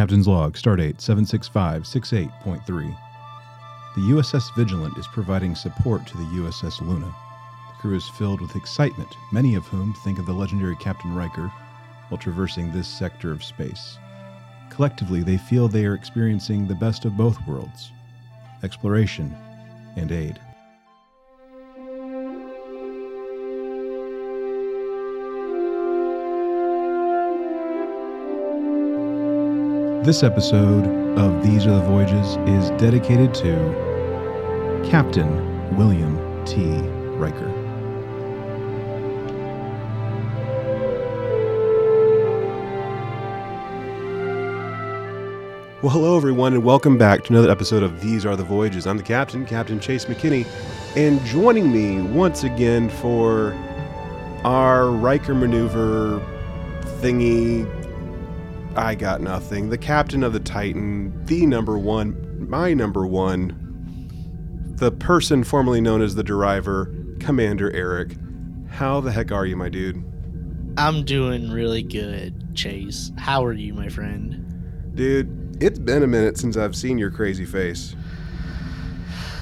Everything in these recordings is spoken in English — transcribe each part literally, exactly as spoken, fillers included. Captain's Log, Stardate seven six five six eight point three. The U S S Vigilant is providing support to the U S S Luna. The crew is filled with excitement, many of whom think of the legendary Captain Riker while traversing this sector of space. Collectively, they feel they are experiencing the best of both worlds, exploration and aid. This episode of These Are the Voyages is dedicated to Captain William T. Riker. Well, hello everyone, and welcome back to another episode of These Are the Voyages. I'm the Captain, Captain Chase McKinney, and joining me once again for our Riker maneuver thingy, I got nothing. The captain of the Titan, the number one, my number one, the person formerly known as the Deriver, Commander Eric. How the heck are you, my dude? I'm doing really good, Chase. How are you, my friend? Dude, it's been a minute since I've seen your crazy face.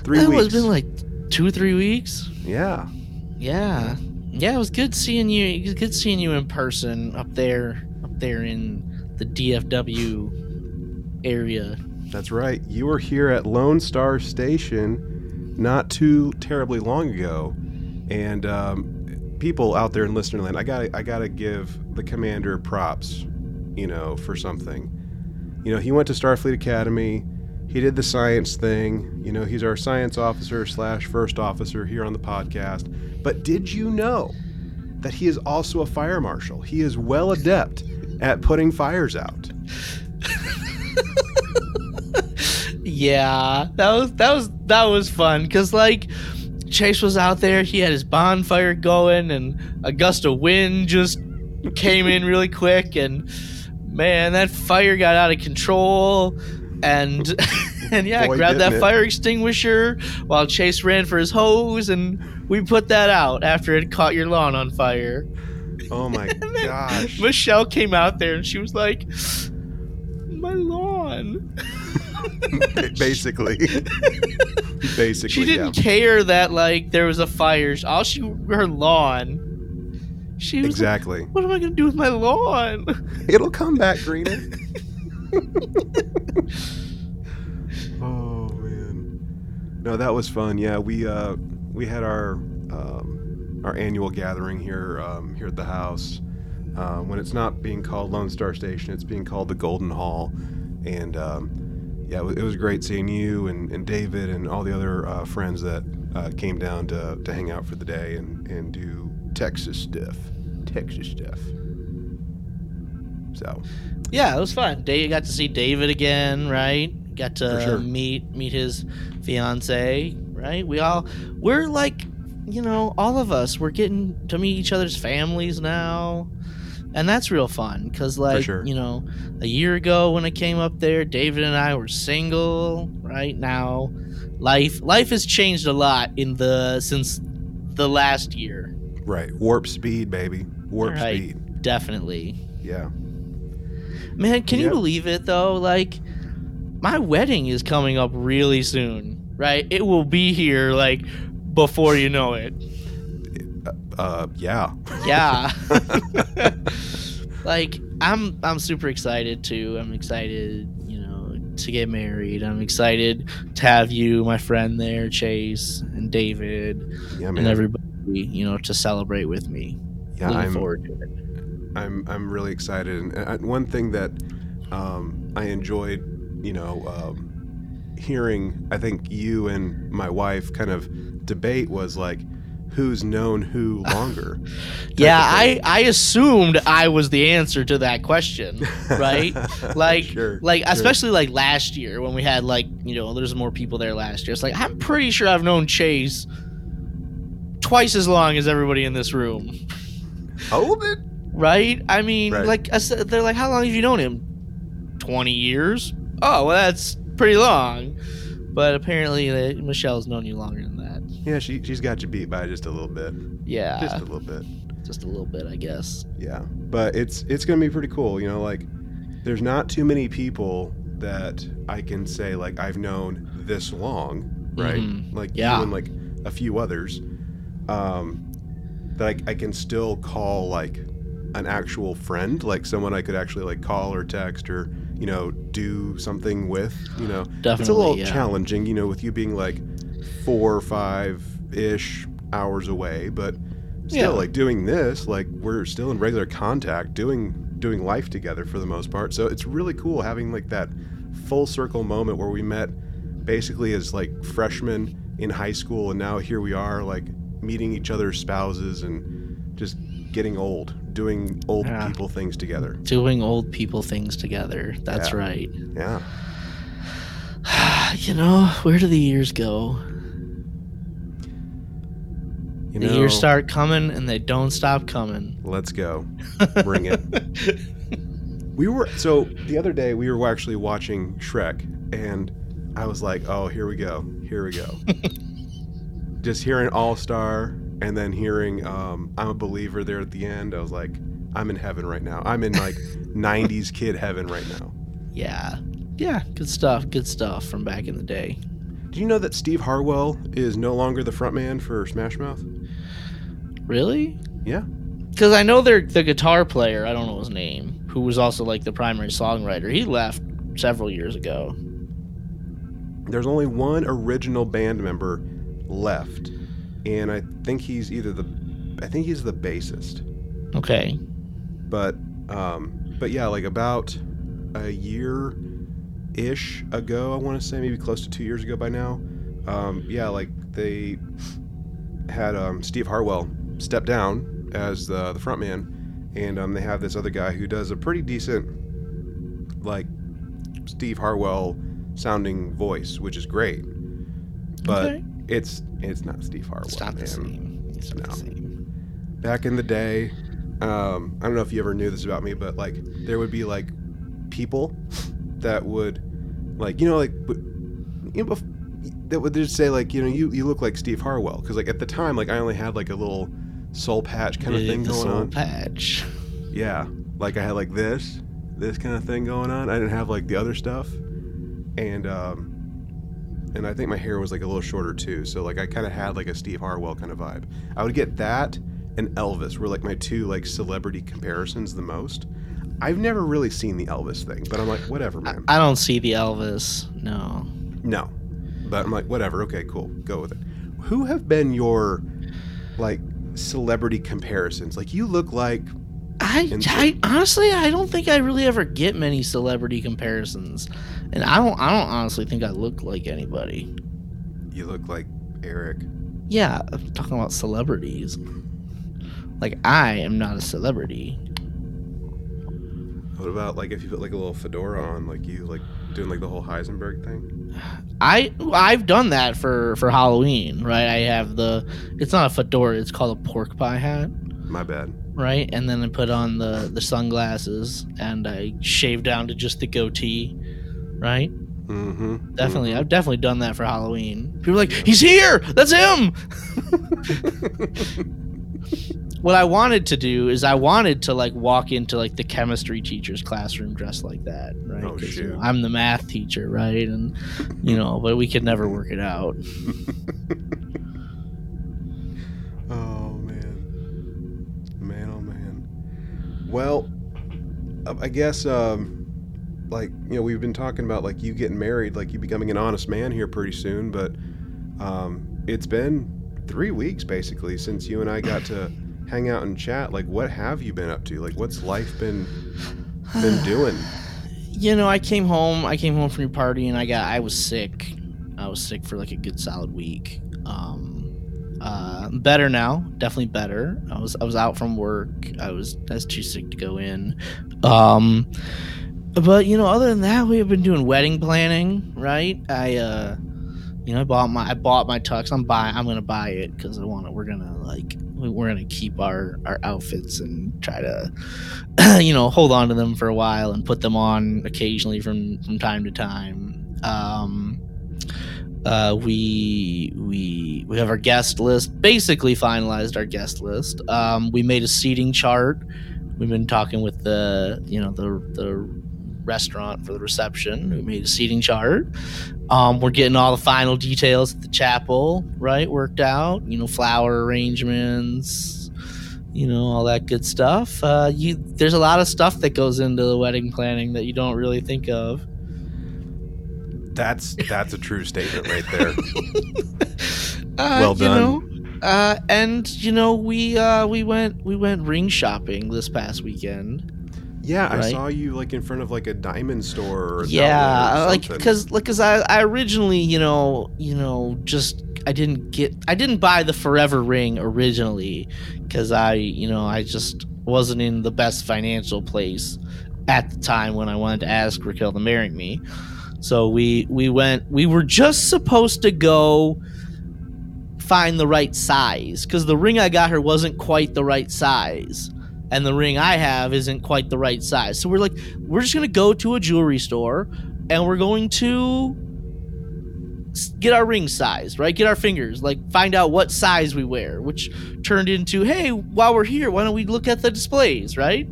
Three that weeks. It's been like two, three weeks? Yeah. Yeah. Yeah, it was good seeing you. Good seeing you in person up there, up there in the D F W area. That's right. You were here at Lone Star Station not too terribly long ago, and um, people out there in listener land, I gotta, I gotta give the commander props, you know, for something. You know, he went to Starfleet Academy. He did the science thing. You know, he's our science officer slash first officer here on the podcast. But did you know that he is also a fire marshal? He is well adept at putting fires out. Yeah, that was that was that was fun because like Chase was out there, he had his bonfire going, and a gust of wind just came in really quick, and man, that fire got out of control. And and yeah, Boy, I grabbed that it. fire extinguisher while Chase ran for his hose, and we put that out after it caught your lawn on fire. Oh my gosh. Michelle came out there and she was like, my lawn. Basically. Basically, she didn't yeah. care that, like, there was a fire. All she, her lawn. She was exactly. Like, what am I going to do with my lawn? It'll come back greener. Oh, man. No, that was fun. Yeah, we, uh, we had our... Um, our annual gathering here um, here at the house. Uh, when it's not being called Lone Star Station, it's being called the Golden Hall. And um, yeah, it was, it was great seeing you and, and David and all the other uh, friends that uh, came down to, to hang out for the day and, and do Texas stuff. Texas stuff. So. Yeah, it was fun. You got to see David again, right? Got to sure. meet meet his fiance, right? We all, we're like, you know, all of us, we're getting to meet each other's families now, and that's real fun because, like, sure. you know, a year ago when I came up there, David and I were single. Right now, life life has changed a lot in the since the last year. Right, warp speed, baby, warp right. speed. Definitely. Yeah. Man, can yep. you believe it though? Like, my wedding is coming up really soon. Right, it will be here like. Before you know it. Uh, yeah. Yeah. Like, I'm I'm super excited, too. I'm excited, you know, to get married. I'm excited to have you, my friend there, Chase, and David, yeah, and everybody, you know, to celebrate with me. Yeah, Looking I'm, forward to it. I'm, I'm really excited. And I, one thing that um, I enjoyed, you know, um, hearing, I think you and my wife kind of debate was like, who's known who longer? Yeah, I, I assumed I was the answer to that question, right? Like, sure, like sure. especially like last year when we had like, you know, there's more people there last year. It's like, I'm pretty sure I've known Chase twice as long as everybody in this room. Hold it. Right? I mean, right. like I said, they're like, how long have you known him? twenty years? Oh, well, that's pretty long. But apparently uh, Michelle's known you longer than that. Yeah, she, she's got you beat by just a little bit. Yeah. Just a little bit. Just a little bit, I guess. Yeah. But it's it's going to be pretty cool. You know, like, there's not too many people that I can say, like, I've known this long, right? Mm-hmm. Like, yeah. you and, like, a few others, um, that I, I can still call, like, an actual friend, like someone I could actually, like, call or text or, you know, do something with, you know. Definitely, it's a little yeah. challenging, you know, with you being, like, four or five-ish hours away, but still, yeah. like, doing this, like, we're still in regular contact, doing... doing life together for the most part. So it's really cool having, like, that full circle moment where we met basically as, like, freshmen in high school, and now here we are, like, meeting each other's spouses and just getting old, doing old yeah. people things together. Doing old people things together. That's yeah. right. Yeah. You know, where do the years go? You know, the years start coming, and they don't stop coming. Let's go. Bring it. We were so the other day we were actually watching Shrek, and I was like, oh, here we go. Here we go. Just hearing All Star and then hearing um, I'm a Believer there at the end. I was like, I'm in heaven right now. I'm in, like, nineties kid heaven right now. Yeah. Yeah. Good stuff. Good stuff from back in the day. Do you know that Steve Harwell is no longer the frontman for Smash Mouth? Really? Yeah. Because I know their the guitar player, I don't know his name, who was also, like, the primary songwriter. He left several years ago. There's only one original band member left, and I think he's either the, I think he's the bassist. Okay. But, um, but yeah, like, about a year ish ago, I want to say maybe close to two years ago by now, um yeah like they had um Steve Harwell step down as the, the front man, and um they have this other guy who does a pretty decent, like, Steve Harwell sounding voice, which is great, but okay. it's it's not Steve Harwell. It's not the same. It's not no. the same. Back in the day, um I don't know if you ever knew this about me, but, like, there would be, like, people that would, like, you know, like, you know, that would just say, like, you know, you, you look like Steve Harwell, because, like, at the time, like, I only had, like, a little soul patch kind of thing going soul on. Patch. Yeah, like, I had, like, this, this kind of thing going on. I didn't have, like, the other stuff, and um, and I think my hair was, like, a little shorter too. So, like, I kind of had, like, a Steve Harwell kind of vibe. I would get that and Elvis were, like, my two, like, celebrity comparisons the most. I've never really seen the Elvis thing, but I'm like, whatever, man. I don't see the Elvis, no. No. But I'm like, whatever, okay, cool, go with it. Who have been your, like, celebrity comparisons? Like, you look like... I, I honestly, I don't think I really ever get many celebrity comparisons. And I don't, I don't honestly think I look like anybody. You look like Eric. Yeah, I'm talking about celebrities. Like, I am not a celebrity. What about, like, if you put, like, a little fedora on, like, you, like, doing, like, the whole Heisenberg thing? I, I've done that for, for Halloween, right? I have the, it's not a fedora, it's called a pork pie hat. My bad. Right? And then I put on the, the sunglasses, and I shave down to just the goatee, right? Mm-hmm. Definitely. Mm-hmm. I've definitely done that for Halloween. People are like, yeah. He's here! That's him! What I wanted to do is I wanted to, like, walk into, like, the chemistry teacher's classroom dressed like that, right? Oh, shoot. You know, I'm the math teacher, right? And, you know, but we could never work it out. Oh, man. Man, oh, man. Well, I guess, um, like, you know, we've been talking about, like, you getting married, like, you becoming an honest man here pretty soon, but um, it's been three weeks, basically, since you and I got to... hang out and chat. Like, what have you been up to? Like, what's life been been doing? You know, I came home. I came home from your party, and I got. I was sick. I was sick for, like, a good solid week. Um, uh, better now, definitely better. I was. I was out from work. I was. I was too sick to go in. Um, but you know, other than that, we have been doing wedding planning, right? I. Uh, you know, I bought my. I bought my tux. I'm buying. I'm gonna buy it because I want it. We're gonna like. We're going to keep our, our outfits and try to, you know, hold on to them for a while and put them on occasionally from, from time to time. Um, uh, we we we have our guest list, basically finalized our guest list. Um, we made a seating chart. We've been talking with the, you know, the the restaurant for the reception, who made a seating chart. Um, we're getting all the final details at the chapel, right? Worked out, you know, flower arrangements, you know, all that good stuff. Uh, you, there's a lot of stuff that goes into the wedding planning that you don't really think of. That's that's a true statement right there. uh, well done. You know, uh, and you know, we uh, we went we went ring shopping this past weekend. Yeah, right? I saw you like in front of like a diamond store. Or yeah, or like because like because I, I originally you know you know just I didn't get I didn't buy the Forever ring originally because I you know I just wasn't in the best financial place at the time when I wanted to ask Raquel to marry me. So we we went. We were just supposed to go find the right size because the ring I got her wasn't quite the right size, and the ring I have isn't quite the right size. So we're like, we're just gonna go to a jewelry store, and we're going to get our ring size, right? Get our fingers, like find out what size we wear. Which turned into, hey, while we're here, why don't we look at the displays, right?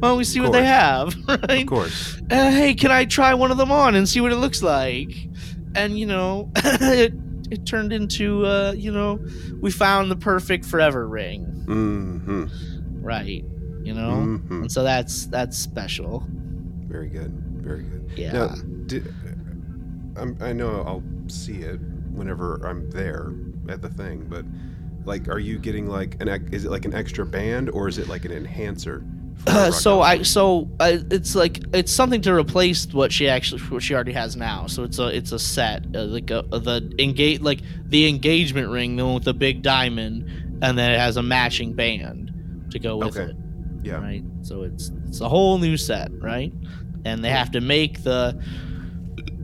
Why don't we see what they have, right? Of course. Uh, hey, can I try one of them on and see what it looks like? And, you know, it it turned into, uh, you know, we found the perfect Forever ring. Mm-hmm. Right. You know? Mm-hmm. And so that's that's special. Very good. Very good. Yeah. Now, did, I'm, I know I'll see it whenever I'm there at the thing, but, like, are you getting, like, an is it, like, an extra band or is it, like, an enhancer? Uh, so I so I, it's like it's something to replace what she actually what she already has now. So it's a it's a set uh, like a, the engage like the engagement ring, the one with the big diamond, and then it has a matching band to go with okay. it. Yeah. Right. So it's it's a whole new set, right? And they have to make the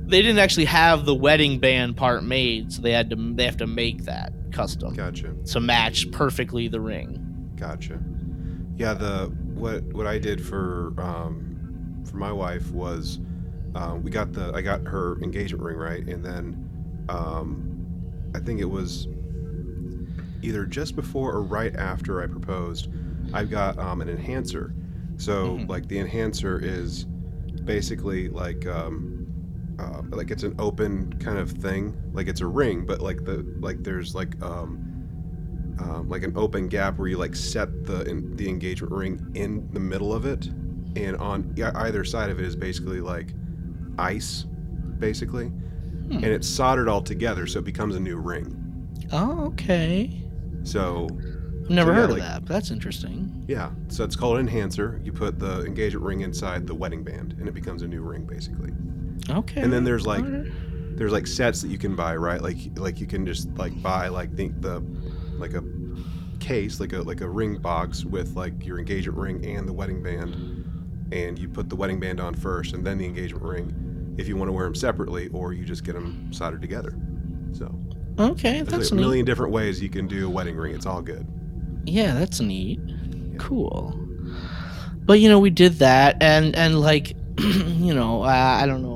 they didn't actually have the wedding band part made, so they had to they have to make that custom. Gotcha. To match perfectly the ring. Gotcha. Yeah. The What what I did for um, for my wife was uh, we got the I got her engagement ring right, and then um, I think it was either just before or right after I proposed. I've got um, an enhancer, so mm-hmm. like the enhancer is basically like um, uh, like it's an open kind of thing, like it's a ring, but like the like there's like. Um, Um, like an open gap where you like set the in, the engagement ring in the middle of it, and on either side of it is basically like ice, basically, hmm. and it's soldered all together, so it becomes a new ring. Oh, okay. So, I've never so heard yeah, of like, that. But that's interesting. Yeah, so it's called an enhancer. You put the engagement ring inside the wedding band, and it becomes a new ring, basically. Okay. And then there's like right. there's like sets that you can buy, right? Like like you can just like buy like think the like a case, like a like a ring box with like your engagement ring and the wedding band, and you put the wedding band on first and then the engagement ring if you want to wear them separately, or you just get them soldered together. So okay, that's like a million neat. Different ways you can do a wedding ring. It's all good. Yeah, that's neat. Yeah. Cool. But you know, we did that, and and like you know, uh, I don't know.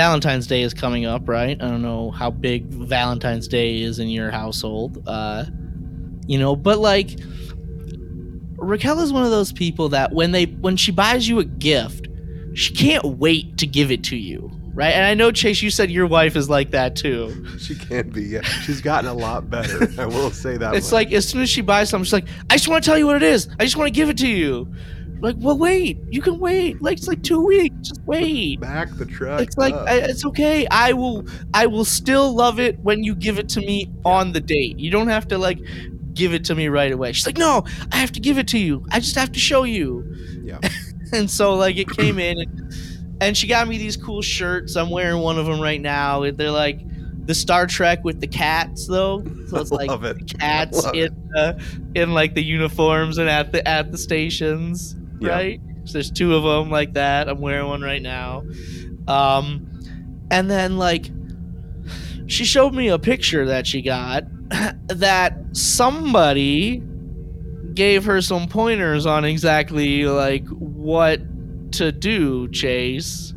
Valentine's Day is coming up, right? I don't know how big Valentine's Day is in your household, uh, you know, but like Raquel is one of those people that when they when she buys you a gift, she can't wait to give it to you, right? And I know, Chase, you said your wife is like that too. She can be, yeah. She's gotten a lot better. I will say that. It's much. Like as soon as she buys something, she's like, I just want to tell you what it is. I just want to give it to you. Like, well, wait, you can wait. Like, it's like two weeks. Just wait. Back the truck. It's like, I, it's okay. I will, I will still love it when you give it to me on the date. You don't have to like give it to me right away. She's like, no, I have to give it to you. I just have to show you. Yeah. And so like it came in, and, and she got me these cool shirts. I'm wearing one of them right now. They're like the Star Trek with the cats, though. So it's like it. cats in uh, in like the uniforms and at the at the stations. Right, yeah. So there's two of them like that. I'm wearing one right now, um, and then like she showed me a picture that she got that somebody gave her some pointers on exactly like what to do. Chase,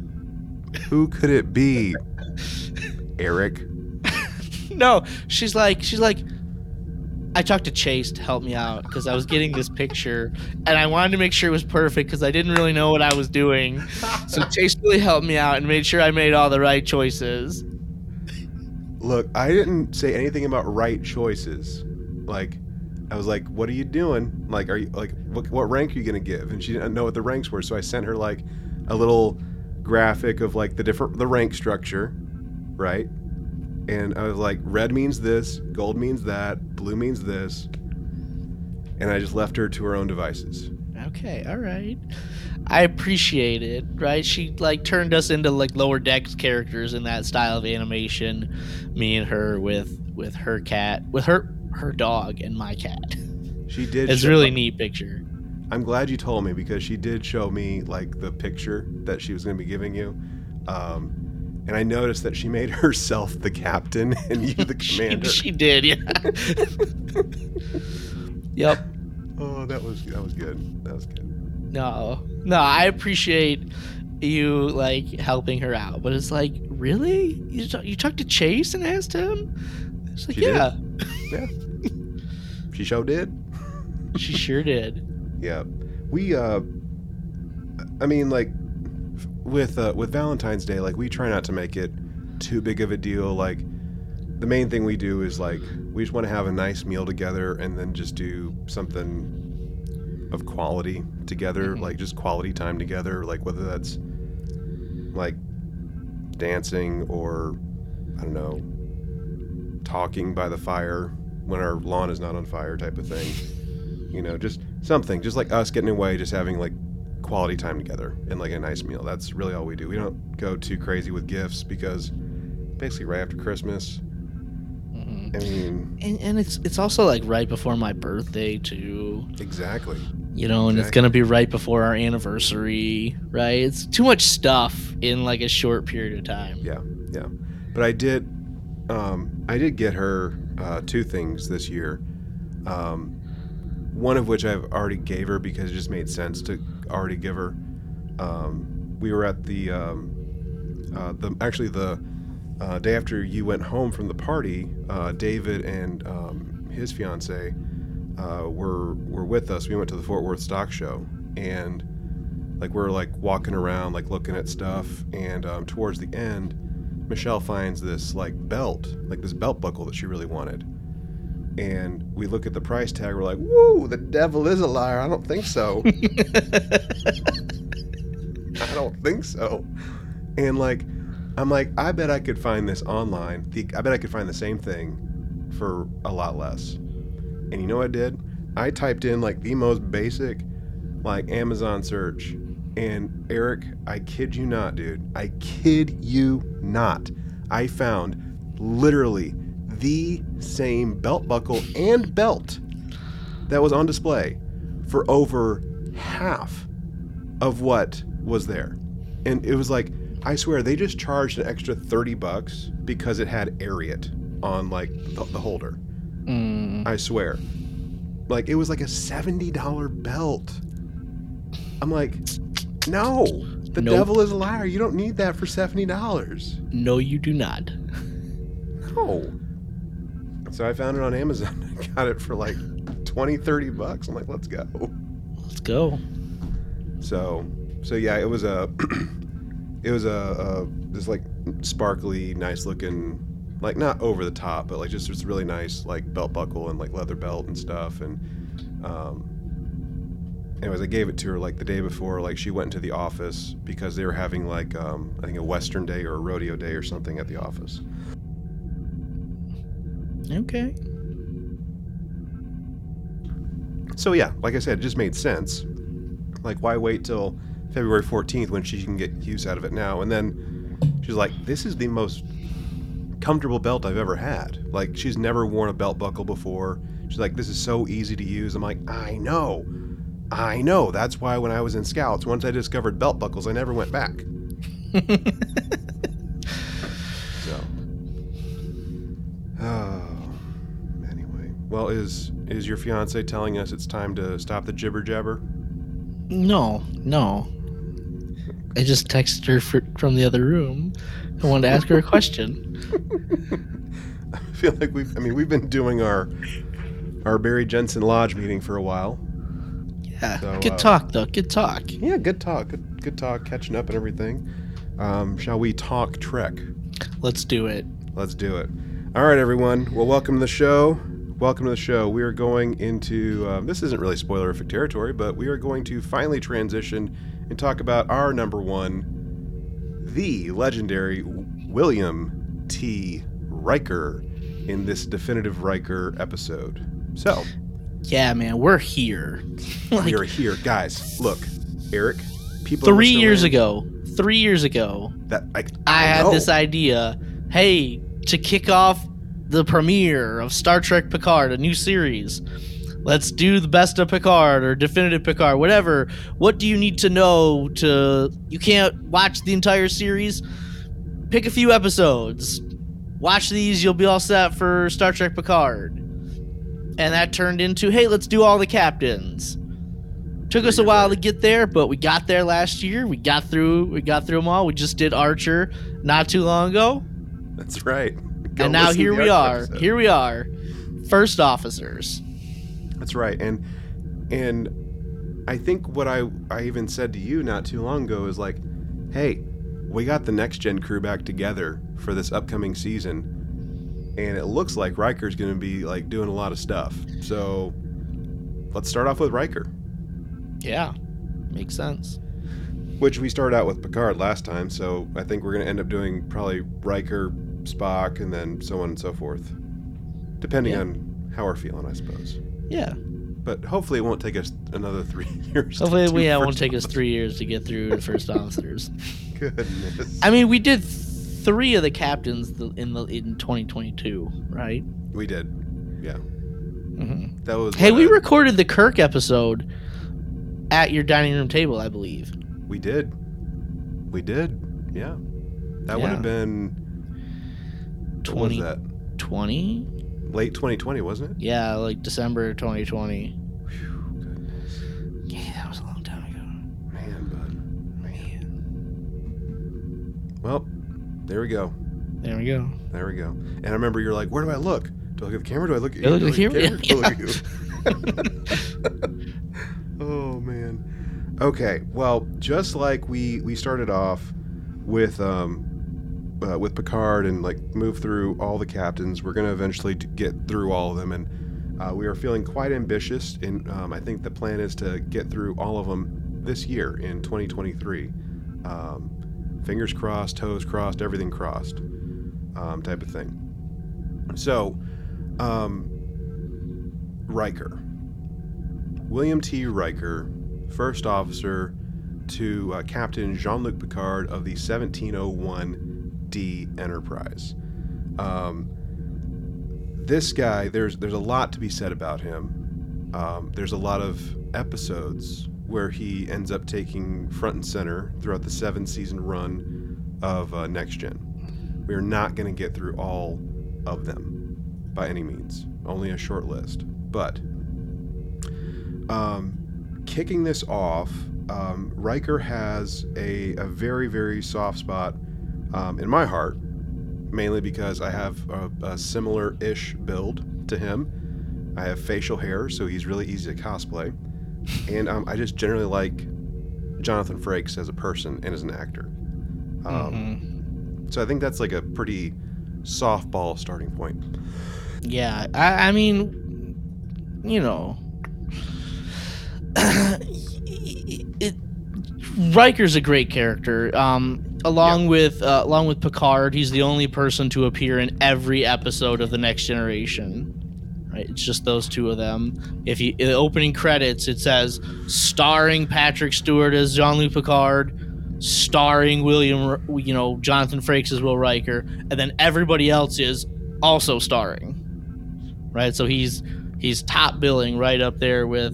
who could it be? Eric? No, she's like she's like I talked to Chase to help me out because I was getting this picture and I wanted to make sure it was perfect because I didn't really know what I was doing. So Chase really helped me out and made sure I made all the right choices. Look, I didn't say anything about right choices. Like, I was like, what are you doing? Like, are you like, what, what rank are you going to give? And she didn't know what the ranks were. So I sent her like a little graphic of like the different, the rank structure. Right. And I was like, red means this, gold means that, blue means this. And I just left her to her own devices. Okay, all right. I appreciate it, right? She, like, turned us into, like, Lower Decks characters in that style of animation. Me and her with with her cat, with her, her dog and my cat. She did. It's a really neat picture. I'm glad you told me because she did show me, like, the picture that she was going to be giving you. Um And I noticed that she made herself the captain and you the commander. she, she did, yeah. Yep. Oh, that was that was good. That was good. No, no, I appreciate you like helping her out, but it's like, really? You talk, you talked to Chase and asked him? It's like, she yeah, did. yeah. She sure did. She sure did. Yeah, we. Uh, I mean, like. with uh, with Valentine's Day, like, we try not to make it too big of a deal. Like, the main thing we do is, like, we just want to have a nice meal together and then just do something of quality together. Mm-hmm. Like, just quality time together, like, whether that's like dancing or, I don't know, talking by the fire when our lawn is not on fire type of thing. You know, just something, just like us getting away, just having like quality time together and like a nice meal. That's really all we do. We don't go too crazy with gifts because basically right after Christmas. Mm-hmm. I mean, and, and it's it's also like right before my birthday too. Exactly. You know, and exactly. It's gonna be right before our anniversary, right? It's too much stuff in like a short period of time. Yeah, yeah. But I did, um, I did get her uh, two things this year. Um, one of which I've already gave her because it just made sense to already give her. Um, we were at the, um, uh, the actually the uh, day after you went home from the party. Uh, David and um, his fiance uh, were were with us. We went to the Fort Worth Stock Show, and like we're like walking around, like looking at stuff. And um, towards the end, Michelle finds this like belt, like this belt buckle that she really wanted. And we look at the price tag, we're like, whoa, the devil is a liar. I don't think so. I don't think so. And like, I'm like, I bet I could find this online. The, I bet I could find the same thing for a lot less. And you know what I did? I typed in like the most basic, like Amazon search. And Eric, I kid you not, dude. I kid you not. I found literally the same belt buckle and belt that was on display for over half of what was there. And it was like, I swear, they just charged an extra thirty bucks because it had Ariat on like the, the holder. Mm. I swear. Like, it was like a seventy dollars belt. I'm like, no, the nope. devil is a liar. You don't need that for seventy dollars. No, you do not. No. So I found it on Amazon. I got it for like twenty, thirty bucks. I'm like, let's go. Let's go. So, so yeah, it was a, it was a, a this like sparkly, nice looking, like not over the top, but like just this really nice like belt buckle and like leather belt and stuff. And, um, anyways, I gave it to her like the day before, like she went into the office because they were having like, um, I think a Western day or a rodeo day or something at the office. Okay. So yeah, like I said, it just made sense. Like, why wait till February fourteenth when she can get use out of it now? And then she's like, this is the most comfortable belt I've ever had. Like, she's never worn a belt buckle before. She's like, this is so easy to use. I'm like, I know. I know. That's why when I was in Scouts, once I discovered belt buckles, I never went back. So. Oh. Well, is is your fiance telling us it's time to stop the jibber jabber? No, no. I just texted her for, from the other room. I wanted to ask her a question. I feel like we've. I mean, we've been doing our our Barry Jensen Lodge meeting for a while. Yeah, so, good uh, talk, though. Good talk. Yeah, good talk. Good, good talk, catching up and everything. Um, shall we talk Trek? Let's do it. Let's do it. All right, everyone. Well, welcome to the show. Welcome to the show. We are going into, um, this isn't really spoilerific territory, but we are going to finally transition and talk about our number one, the legendary William T. Riker, in this definitive Riker episode. So. Yeah, man, we're here. Like, we are here. Guys, look, Eric, people Three years ago, three years ago, that I, I, I had this idea, hey, to kick off the premiere of Star Trek Picard, a new series, let's do the Best of Picard or Definitive Picard, whatever. What do you need to know to, you can't watch the entire series? Pick a few episodes. Watch these, you'll be all set for Star Trek Picard. And that turned into, hey, let's do all the captains. Took us a while to get there, but we got there last year. We got through we got through them all. We just did Archer not too long ago. That's right. Go and now here we are. Episode. Here we are. First officers. That's right. And and I think what I, I even said to you not too long ago is like, hey, we got the Next Gen crew back together for this upcoming season, and it looks like Riker's going to be like doing a lot of stuff. So let's start off with Riker. Yeah, makes sense. Which we started out with Picard last time, so I think we're going to end up doing probably Riker, Spock, and then so on and so forth, depending yeah. on how we're feeling, I suppose. Yeah. But hopefully it won't take us another three years. Hopefully we, yeah, it won't take us three years to get through the first officers. Goodness. I mean, we did three of the captains in the in twenty twenty-two, right? We did, yeah. Mm-hmm. That was. Hey, we I, recorded the Kirk episode at your dining room table, I believe. We did. We did, yeah. That yeah. would have been... twenty, what was that? twenty? Late twenty twenty, wasn't it? Yeah, like December twenty twenty. Whew, goodness. Yeah, that was a long time ago. Man, bud. Man. Well, there we go. There we go. There we go. And I remember you're like, where do I look? Do I look at the camera? Do I look at you? Do I look at the camera? Do I look at you? Oh, man. Okay, well, just like we, we started off with... um. Uh, with Picard and like move through all the captains, we're going to eventually get through all of them, and uh, we are feeling quite ambitious, and um, I think the plan is to get through all of them this year in twenty twenty-three. Um, fingers crossed, toes crossed, everything crossed, um, type of thing. So um, Riker, William T. Riker, first officer to uh, Captain Jean-Luc Picard of the seventeen oh one D Enterprise. Um, this guy, there's there's a lot to be said about him. Um, there's a lot of episodes where he ends up taking front and center throughout the seven season run of uh, Next Gen. We are not going to get through all of them by any means. Only a short list. But um, kicking this off, um, Riker has a, a very very soft spot. Um, in my heart, mainly because I have a, a similar-ish build to him. I have facial hair, so he's really easy to cosplay. And um, I just generally like Jonathan Frakes as a person and as an actor. Um, mm-hmm. So I think that's like a pretty softball starting point. Yeah, I, I mean, you know, it, it, Riker's a great character. Um Along yep. with uh, along with Picard, he's the only person to appear in every episode of The Next Generation. Right? It's just those two of them. If you in the opening credits, it says starring Patrick Stewart as Jean-Luc Picard, starring William, you know, Jonathan Frakes as Will Riker, and then everybody else is also starring. Right? So he's he's top billing right up there with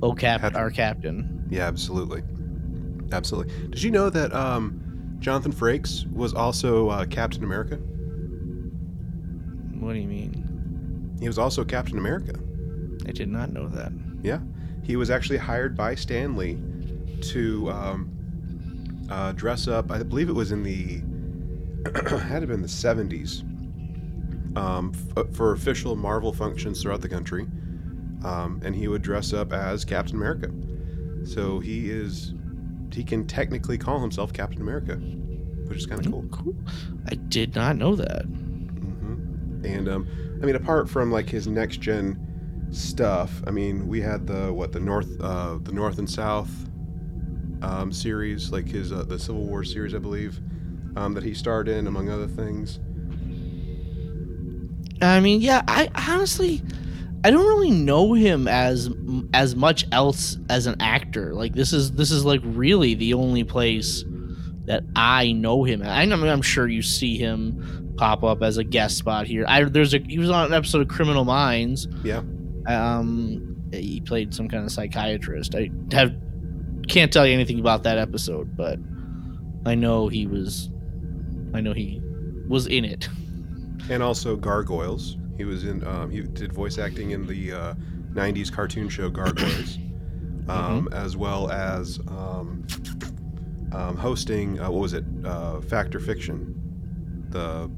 O Cap, Patrick. Our captain. Yeah, absolutely, absolutely. Did you know that? Um, Jonathan Frakes was also uh, Captain America. What do you mean? He was also Captain America. I did not know that. Yeah. He was actually hired by Stan Lee to um, uh, dress up, I believe it was in the, had to have been the seventies, um, f- for official Marvel functions throughout the country. um, and he would dress up as Captain America. So he is, he can technically call himself Captain America, which is kind of cool. Cool. I did not know that. Mm-hmm. And um, I mean, apart from like his next gen stuff, I mean, we had the what the North, uh, the North and South um, series, like his uh, the Civil War series, I believe, um, that he starred in, among other things. I mean, yeah, I honestly, I don't really know him as as much else as an actor. Like this is this is like really the only place that I know him. I mean, I'm sure you see him pop up as a guest spot here. I there's a he was on an episode of Criminal Minds. Yeah. Um, he played some kind of psychiatrist. I have can't tell you anything about that episode, but I know he was, I know he was in it. And also Gargoyles. He was in. Um, he did voice acting in the uh, nineties cartoon show Gargoyles, um, mm-hmm. as well as um, um, hosting. Uh, what was it? Uh, Fact or Fiction, the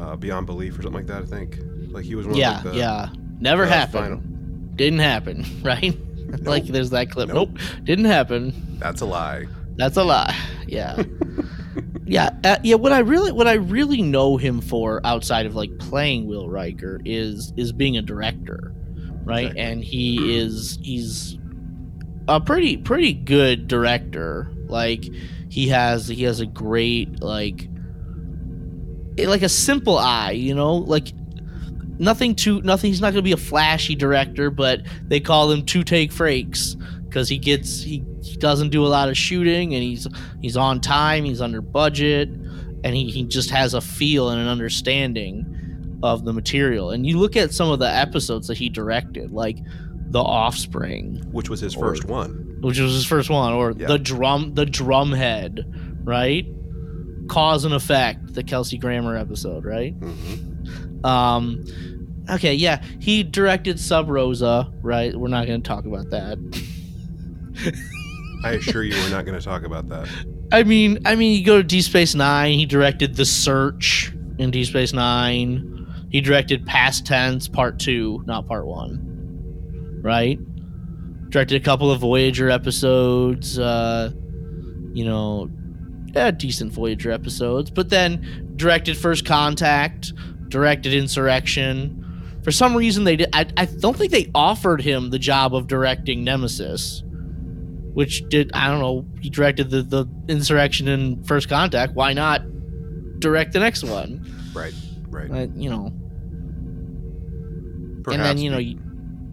uh, Beyond Belief or something like that. I think. Like he was one. Yeah, of like the, yeah. Never uh, happened. Final. Didn't happen. Right. Nope. Like there's that clip. Nope. nope. Didn't happen. That's a lie. That's a lie. Yeah. Yeah, uh, yeah. What I really, what I really know him for, outside of like playing Will Riker, is is being a director, right? Exactly. And he is he's a pretty pretty good director. Like he has he has a great like like a simple eye, you know, like nothing too nothing. He's not going to be a flashy director, but they call him Two Take Frakes. Because he gets he, he doesn't do a lot of shooting, and he's he's on time, he's under budget, and he, he just has a feel and an understanding of the material. And you look at some of the episodes that he directed, like The Offspring, which was his or, first one, which was his first one, or yeah. the drum the Drumhead, right? Cause and Effect, the Kelsey Grammer episode, right? Mm-hmm. Um, okay, yeah, he directed Sub Rosa, right? We're not going to talk about that. I assure you we're not going to talk about that. I mean, I mean, you go to Deep Space Nine. He directed The Search in Deep Space Nine. He directed Past Tense Part Two, not Part One. Right? Directed a couple of Voyager episodes. Uh, you know, yeah, decent Voyager episodes. But then directed First Contact. Directed Insurrection. For some reason, they did. I, I don't think they offered him the job of directing Nemesis. Which did, I don't know, he directed the, the Insurrection and First Contact. Why not direct the next one? Right, right. Uh, you know. Perhaps. And then, you know, you,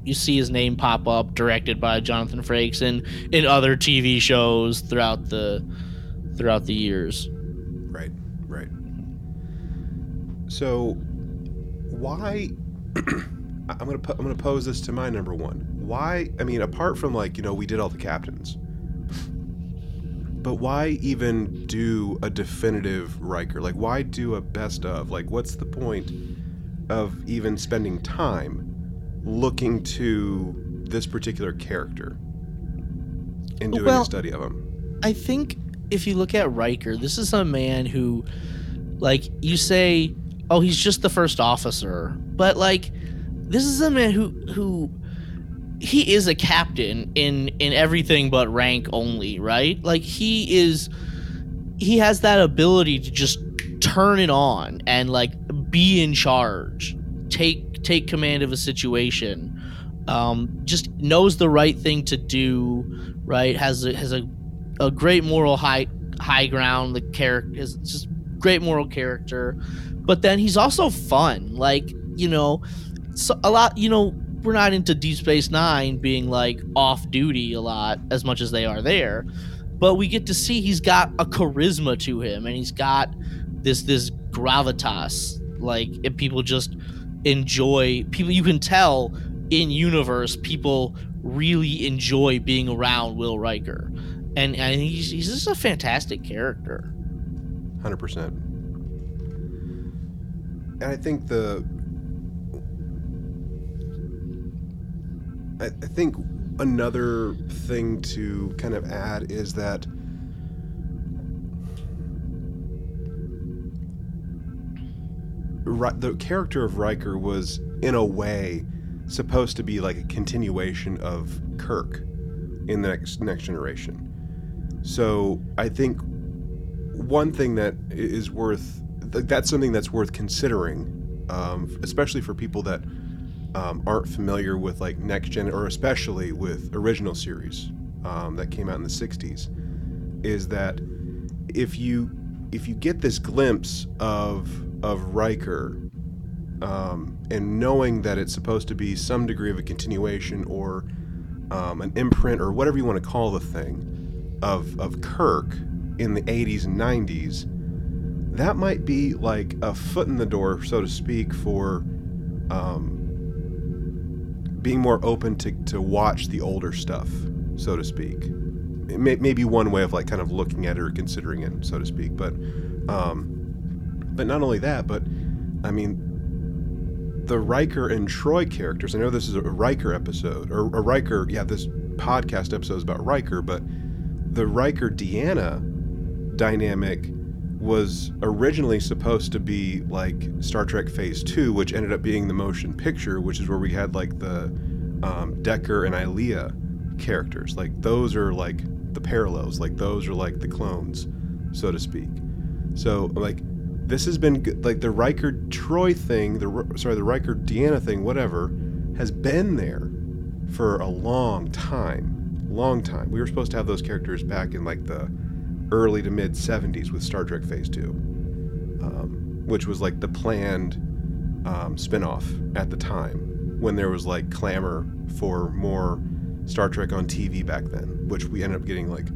you see his name pop up, directed by Jonathan Frakes, and in other T V shows throughout the throughout the years. Right, right. So, why... I'm gonna po- I'm gonna pose this to my number one. Why? I mean, apart from like you know we did all the captains, but why even do a definitive Riker? Like, why do a best of? Like, what's the point of even spending time looking to this particular character and doing well, a study of him? I think if you look at Riker, this is a man who, like, you say, oh, he's just the first officer, but like. This is a man who, who he is a captain in, in everything but rank only, right? Like he is, he has that ability to just turn it on and like be in charge, take take command of a situation, um, just knows the right thing to do, right? Has a, has a a great moral high high ground. The character is just great moral character, but then he's also fun, like you know. So a lot, you know, we're not into Deep Space Nine being like off duty a lot as much as they are there, but we get to see he's got a charisma to him and he's got this this gravitas. Like if people just enjoy people, you can tell in universe people really enjoy being around Will Riker, and and he's he's just a fantastic character. one hundred percent. And I think the. I think another thing to kind of add is that the character of Riker was, in a way, supposed to be like a continuation of Kirk in the next next generation. So I think one thing that is worth that's something that's worth considering, um, especially for people that um, aren't familiar with like next gen, or especially with original series um, that came out in the sixties, is that if you if you get this glimpse of of Riker, um, and knowing that it's supposed to be some degree of a continuation or um, an imprint or whatever you want to call the thing of of Kirk in the eighties and nineties, that might be like a foot in the door, so to speak, for um, being more open to, to watch the older stuff, so to speak. It may, may be one way of like kind of looking at it or considering it, so to speak. But um, but not only that, but I mean, the Riker and Troi characters, I know this is a Riker episode, or a Riker, yeah, this podcast episode is about Riker, but the Riker-Deanna dynamic was originally supposed to be like Star Trek Phase two, which ended up being the motion picture, which is where we had like the um, Decker and Ilea characters. Like those are like the parallels, like those are like the clones, so to speak. So like this has been good, like the Riker Troi thing, the sorry, the Riker Deanna thing, whatever, has been there for a long time, long time. We were supposed to have those characters back in like the early to mid seventies with Star Trek Phase two, um, which was like the planned um, spinoff at the time when there was like clamor for more Star Trek on T V back then, which we ended up getting like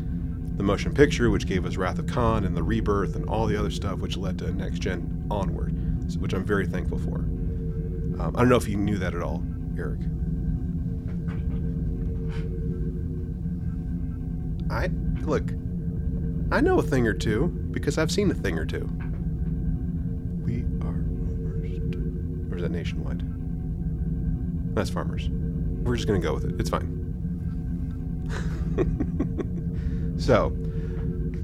the motion picture, which gave us Wrath of Khan and the Rebirth and all the other stuff, which led to Next Gen onward, which I'm very thankful for. Um, I don't know if you knew that at all, Eric. I, look, I know a thing or two because I've seen a thing or two. We are farmers. Or is that nationwide? That's farmers. We're just going to go with it. It's fine. So,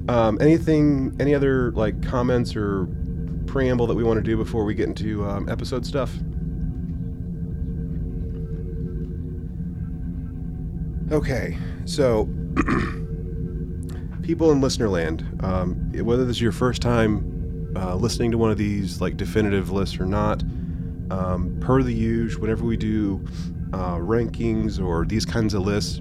um, anything, any other like comments or preamble that we want to do before we get into um, episode stuff? Okay, so people in listener land, um, whether this is your first time uh, listening to one of these like definitive lists or not, um, per the usual, whenever we do uh, rankings or these kinds of lists,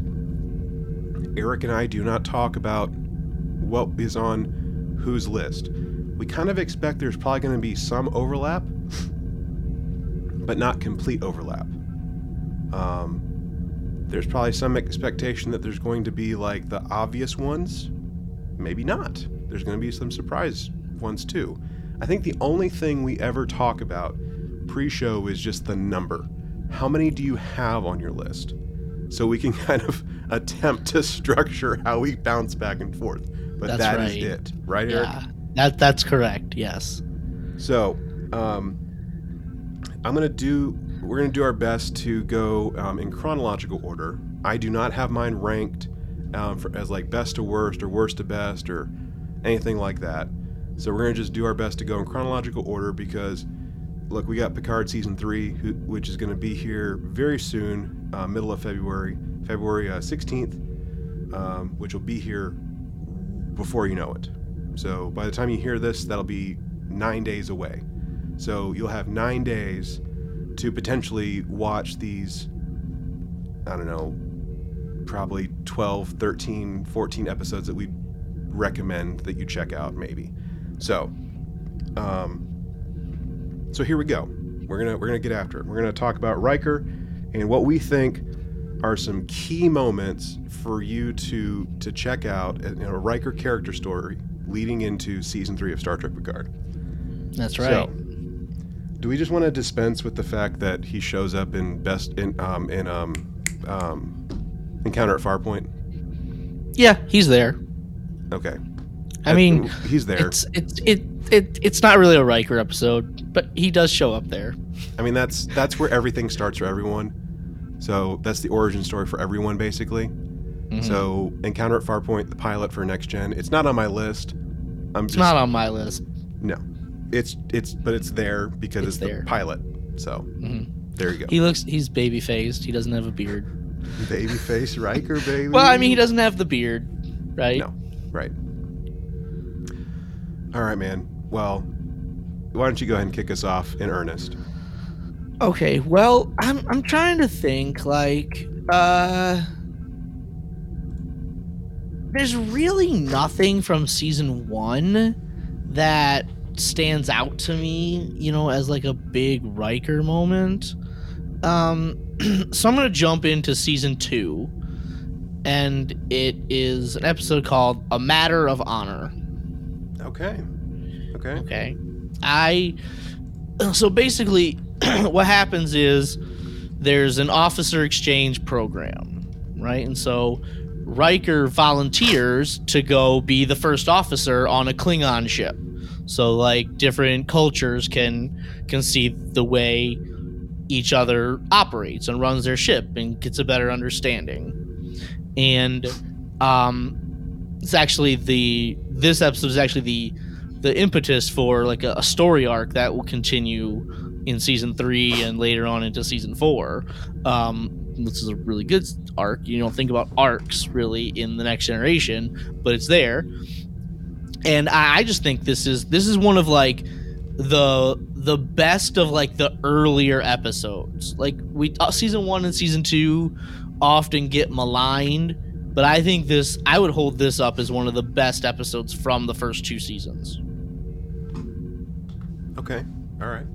Eric and I do not talk about what is on whose list. We kind of expect there's probably going to be some overlap, but not complete overlap. Um, there's probably some expectation that there's going to be like the obvious ones. Maybe not. There's going to be some surprise ones too. I think the only thing we ever talk about pre-show is just the number. How many do you have on your list? So we can kind of attempt to structure how we bounce back and forth. But that's that right. Is it, right, Eric? Yeah, that, that's correct, yes. So um, I'm going to do, we're going to do our best to go um, in chronological order. I do not have mine ranked um, for, as like best to worst or worst to best or anything like that. So we're going to just do our best to go in chronological order because, look, we got Picard Season three, who, which is going to be here very soon. Uh, middle of February, February uh, sixteenth, um, which will be here before you know it. So by the time you hear this, that'll be nine days away. So you'll have nine days to potentially watch these, I don't know, probably twelve, thirteen, fourteen episodes that we recommend that you check out maybe. So, um, so here we go. We're gonna we're gonna get after it. We're gonna talk about Riker and what we think are some key moments for you to to check out in a Riker character story leading into Season three of Star Trek Picard. That's right. So, do we just want to dispense with the fact that he shows up in best in um in um um Encounter at Farpoint? Yeah, he's there. Okay. I, I mean, he's there. It's it's it it it's not really a Riker episode, but he does show up there. I mean, that's that's where everything starts for everyone. So that's the origin story for everyone, basically. Mm-hmm. So Encounter at Farpoint, the pilot for Next Gen. It's not on my list. I'm it's just, not on my list. No, it's it's but it's there because it's, it's there. The pilot. So mm-hmm. There you go. He looks, he's baby faced. He doesn't have a beard. Baby faced Riker, baby. Well, I mean, he doesn't have the beard, right? No, right. All right, man. Well, why don't you go ahead and kick us off in earnest? Okay. Well, I'm I'm trying to think. Like, uh, there's really nothing from season one that stands out to me, you know, as like a big Riker moment. Um, so I'm gonna jump into season two, and it is an episode called "A Matter of Honor." Okay. Okay. Okay. I. So basically, what happens is there's an officer exchange program, right? And so Riker volunteers to go be the first officer on a Klingon ship. So like different cultures can can see the way each other operates and runs their ship and gets a better understanding. And um, it's actually the this episode is actually the the impetus for like a, a story arc that will continue in season three and later on into season four. Um, this is a really good arc. You don't think about arcs really in the Next Generation, but it's there. And I, I just think this is this is one of like the the best of like the earlier episodes. Like we uh, season one and season two often get maligned, but I think this I would hold this up as one of the best episodes from the first two seasons. Okay. All right.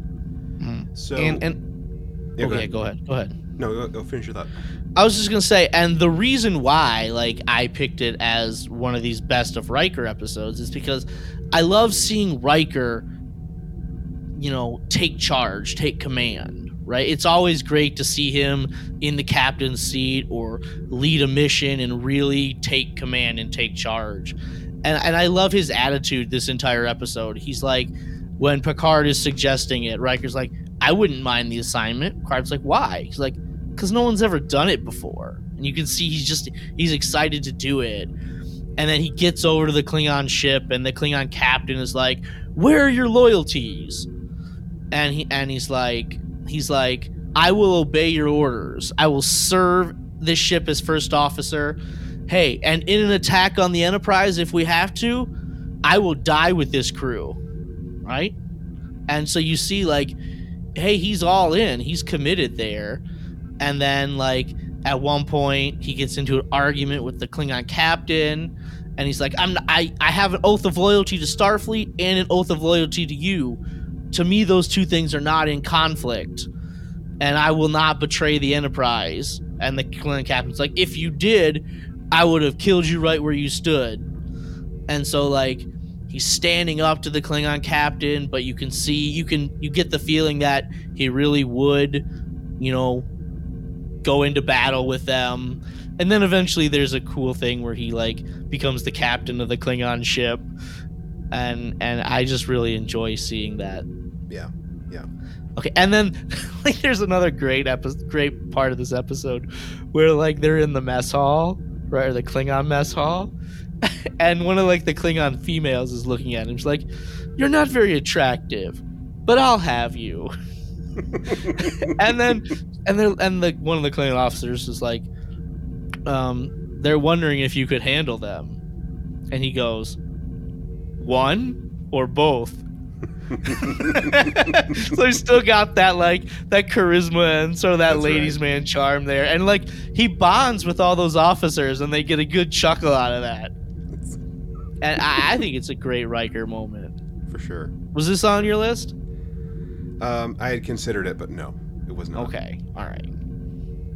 So and, and yeah, okay, go ahead. go ahead. Go ahead. No, go, go finish your thought. I was just gonna say, and the reason why, like, I picked it as one of these best of Riker episodes is because I love seeing Riker, you know, take charge, take command. Right? It's always great to see him in the captain's seat or lead a mission and really take command and take charge. And and I love his attitude this entire episode. He's like, when Picard is suggesting it, Riker's like, I wouldn't mind the assignment. Picard's like, why? He's like, because no one's ever done it before. And you can see he's just, he's excited to do it. And then he gets over to the Klingon ship, and the Klingon captain is like, where are your loyalties? And he and he's like, he's like, I will obey your orders. I will serve this ship as first officer. Hey, and in an attack on the Enterprise, if we have to, I will die with this crew. Right? And so you see, like, hey, he's all in, he's committed there. And then, like, at one point he gets into an argument with the Klingon captain, and he's like, I'm I, I have an oath of loyalty to Starfleet and an oath of loyalty to you. To me, those two things are not in conflict, and I will not betray the Enterprise. And the Klingon captain's like, if you did, I would have killed you right where you stood. And so, like, he's standing up to the Klingon captain, but you can see, you can, you get the feeling that he really would, you know, go into battle with them. And then eventually there's a cool thing where he, like, becomes the captain of the Klingon ship. And, and I just really enjoy seeing that. Yeah. Yeah. Okay. And then, like, there's another great episode, great part of this episode where, like, they're in the mess hall, right? Or the Klingon mess hall. And one of, like, the Klingon females is looking at him. She's like, you're not very attractive, but I'll have you. and then and then and the one of the Klingon officers is like, um, they're wondering if you could handle them. And he goes, one or both? So he still got that, like, that charisma and sort of that That's ladies' right. man charm there. And, like, he bonds with all those officers, and they get a good chuckle out of that. And I, I think it's a great Riker moment. For sure. Was this on your list? Um, I had considered it, but no, it was not. Okay, all right.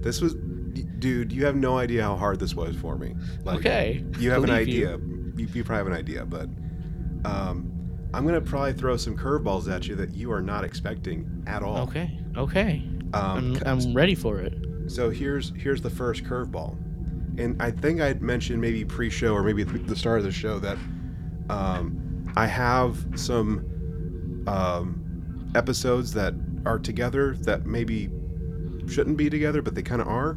This was, dude, you have no idea how hard this was for me. Like, okay. You have Believe an idea. You. You, you probably have an idea, but... Um, I'm going to probably throw some curveballs at you that you are not expecting at all. Okay. Okay. Um, I'm, I'm ready for it. So here's here's the first curveball. And I think I had mentioned maybe pre-show or maybe the start of the show that um, I have some um, episodes that are together that maybe shouldn't be together, but they kind of are,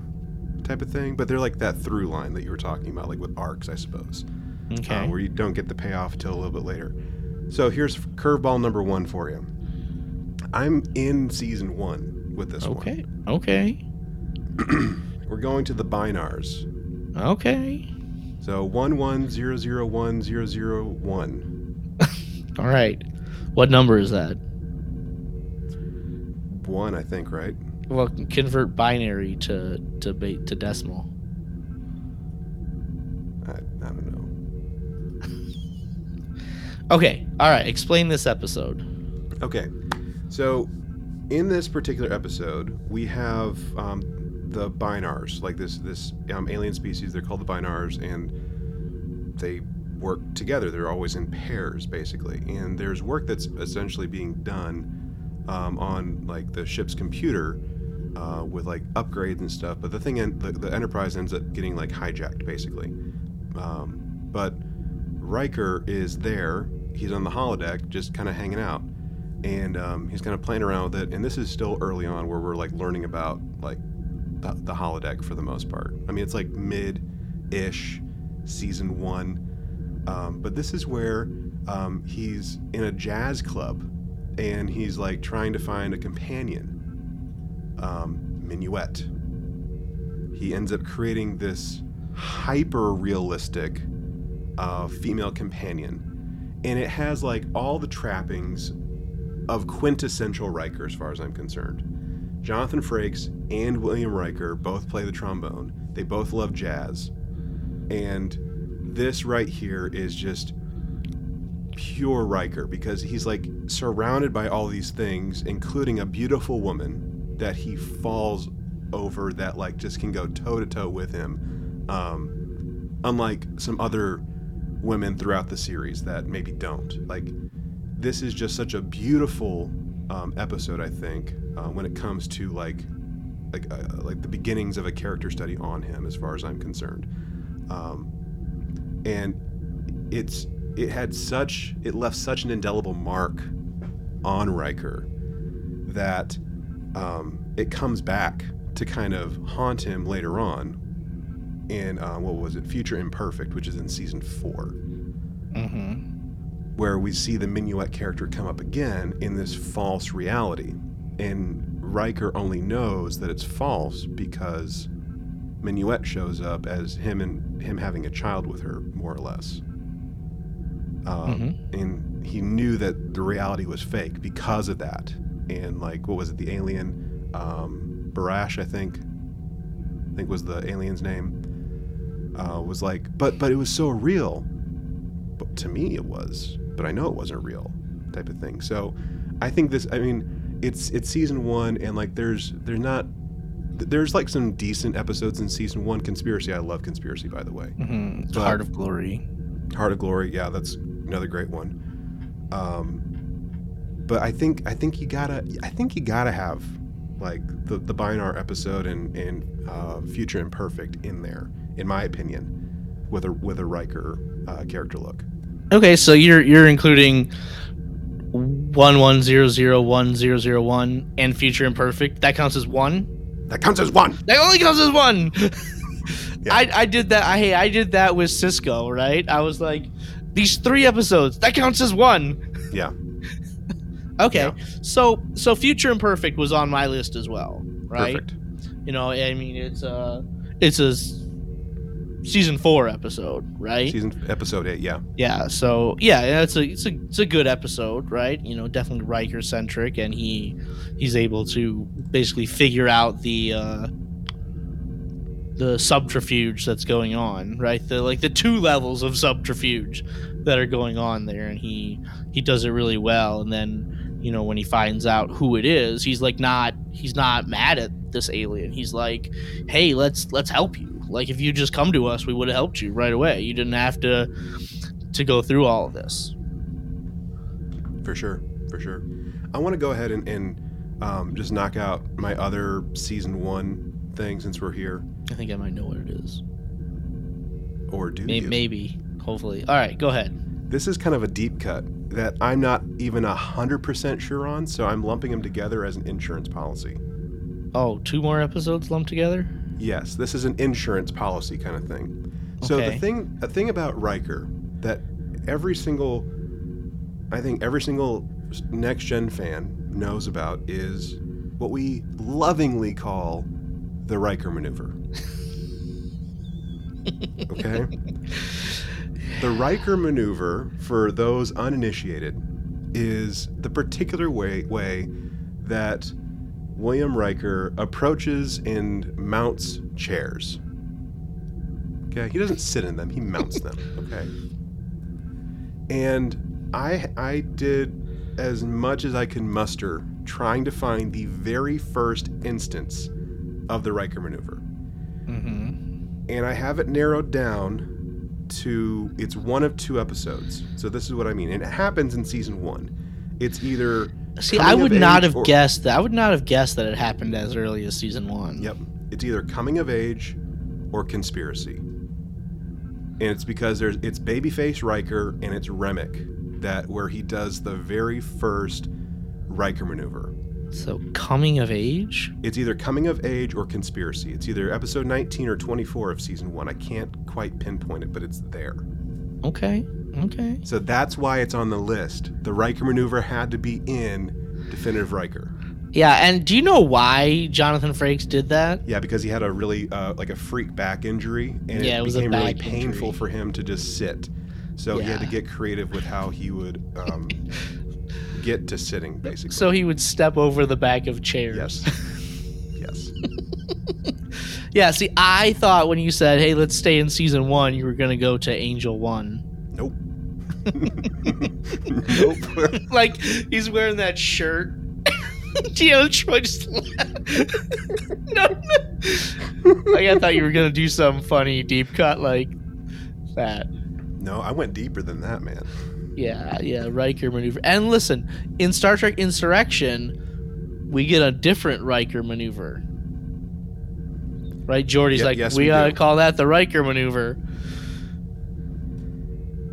type of thing. But they're like that through line that you were talking about, like with arcs, I suppose. Okay. Uh, where you don't get the payoff till a little bit later. So here's curveball number one for you. I'm in season one with this okay. one. Okay. Okay. We're going to the binars. Okay. So one one zero zero one zero zero one. All right. What number is that? One, I think, right? Well, convert binary to to to decimal. I, I don't know. Okay. All right. Explain this episode. Okay. So, in this particular episode, we have um, the binars, like this this um, alien species. They're called the binars, and they work together. They're always in pairs, basically. And there's work that's essentially being done um, on like the ship's computer uh, with like upgrades and stuff. But the thing, in, the, the Enterprise ends up getting like hijacked, basically. Um, but Riker is there. He's on the holodeck, just kind of hanging out. And um, he's kind of playing around with it, and this is still early on where we're like learning about like the, the holodeck for the most part. I mean, it's like mid-ish season one, um, but this is where um, he's in a jazz club, and he's like trying to find a companion, um, Minuet. He ends up creating this hyper-realistic uh, female companion, and it has like all the trappings of quintessential Riker, as far as I'm concerned. Jonathan Frakes and William Riker both play the trombone. They both love jazz. And this right here is just pure Riker, because he's like surrounded by all these things, including a beautiful woman that he falls over that like just can go toe to toe with him. Um, unlike some other women throughout the series that maybe don't. Like, this is just such a beautiful um, episode, I think, uh, when it comes to like, like, uh, like the beginnings of a character study on him, as far as I'm concerned. Um, and it's it had such it left such an indelible mark on Riker that um, it comes back to kind of haunt him later on in uh, what was it, Future Imperfect, which is in season four. Mm-hmm. Where we see the Minuet character come up again in this false reality. And Riker only knows that it's false because Minuet shows up as him and him having a child with her, more or less. Um, mm-hmm. And he knew that the reality was fake because of that. And like, what was it? The alien, um, Barash, I think, I think was the alien's name, uh, was like, but, but it was so real. To me it was, but I know it wasn't real, type of thing. So I think this, I mean, it's it's season one, and like there's there's not there's like some decent episodes in season one. Conspiracy, I love Conspiracy, by the way. Mm-hmm. Heart of Glory. Heart of Glory, yeah, that's another great one. Um, but I think I think you gotta I think you gotta have like the the Binar episode and and uh, Future Imperfect in there, in my opinion, with a with a Riker uh, character look. Okay, so you're you're including one one zero zero one zero zero one and Future Imperfect. That counts as one. That counts as one. That only counts as one. Yeah. I I did that. I hey I did that with Cisco. Right. I was like, these three episodes. That counts as one. Yeah. Okay. Yeah. So so Future Imperfect was on my list as well. Right. Perfect. You know, I mean, it's a it's a season four episode, right? Season episode eight, yeah. Yeah, so yeah, it's a it's a it's a good episode, right? You know, definitely Riker centric, and he he's able to basically figure out the uh, the subterfuge that's going on, right? The like the two levels of subterfuge that are going on there, and he he does it really well. And then, you know, when he finds out who it is, he's like not he's not mad at this alien. He's like, hey, let's let's help you. Like, if you just come to us, we would have helped you right away. You didn't have to to go through all of this. For sure, for sure. I want to go ahead and, and um, just knock out my other season one thing since we're here. I think I might know what it is. Or do maybe, you? Maybe, hopefully. All right, go ahead. This is kind of a deep cut that I'm not even one hundred percent sure on, so I'm lumping them together as an insurance policy. Oh, two more episodes lumped together? Yes, this is an insurance policy kind of thing. So okay. the thing the thing about Riker that every single, I think every single Next Gen fan knows about is what we lovingly call the Riker maneuver. Okay? The Riker maneuver, for those uninitiated, is the particular way, way that William Riker approaches and mounts chairs. Okay? He doesn't sit in them. He mounts them. Okay? And I I did as much as I can muster trying to find the very first instance of the Riker maneuver. Mm-hmm. And I have it narrowed down to, it's one of two episodes. So this is what I mean. And it happens in season one. It's either... See, I would not have or, guessed that. I would not have guessed that it happened as early as season one. Yep. It's either coming of age or conspiracy. And it's because there's it's Babyface Riker and it's Remick that where he does the very first Riker maneuver. So coming of age? It's either coming of age or conspiracy. It's either episode nineteen or twenty-four of season one. I can't quite pinpoint it, but it's there. Okay. Okay. So that's why it's on the list. The Riker maneuver had to be in Definitive Riker. Yeah, and do you know why Jonathan Frakes did that? Yeah, because he had a really uh, like a freak back injury, and yeah, it, it was became really painful injury. for him to just sit. So yeah. he had to get creative with how he would um, get to sitting, basically. So he would step over the back of chairs. Yes. Yes. Yeah, see, I thought when you said, hey, let's stay in season one, you were going to go to Angel One. Nope. Nope. Like, he's wearing that shirt. Deanna Troi just laughed. No, no. Like, I thought you were going to do some funny deep cut like that. No, I went deeper than that, man. Yeah, yeah, Riker maneuver. And listen, in Star Trek Insurrection, we get a different Riker maneuver. Right? Geordi's yep, like, yes, we, we gotta do. Call that the Riker maneuver.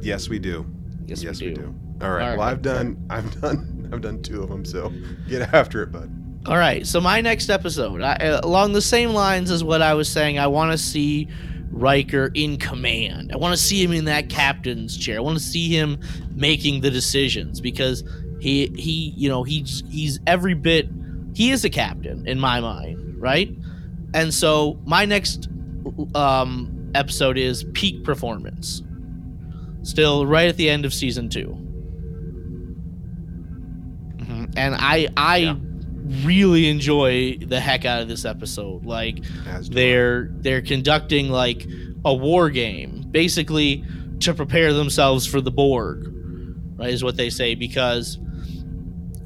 Yes, we do. Yes, yes we, we do. do. All right. All right. Well, I've done, I've done, I've done two of them. So get after it, bud. All right. So my next episode, I, along the same lines as what I was saying, I want to see Riker in command. I want to see him in that captain's chair. I want to see him making the decisions because he, he, you know, he's he's every bit. He is a captain in my mind, right? And so my next um, episode is peak performance. Still right at the end of season two. Mm-hmm. And I I yeah. really enjoy the heck out of this episode. Like they're I. they're conducting like a war game, basically to prepare themselves for the Borg, right, is what they say, because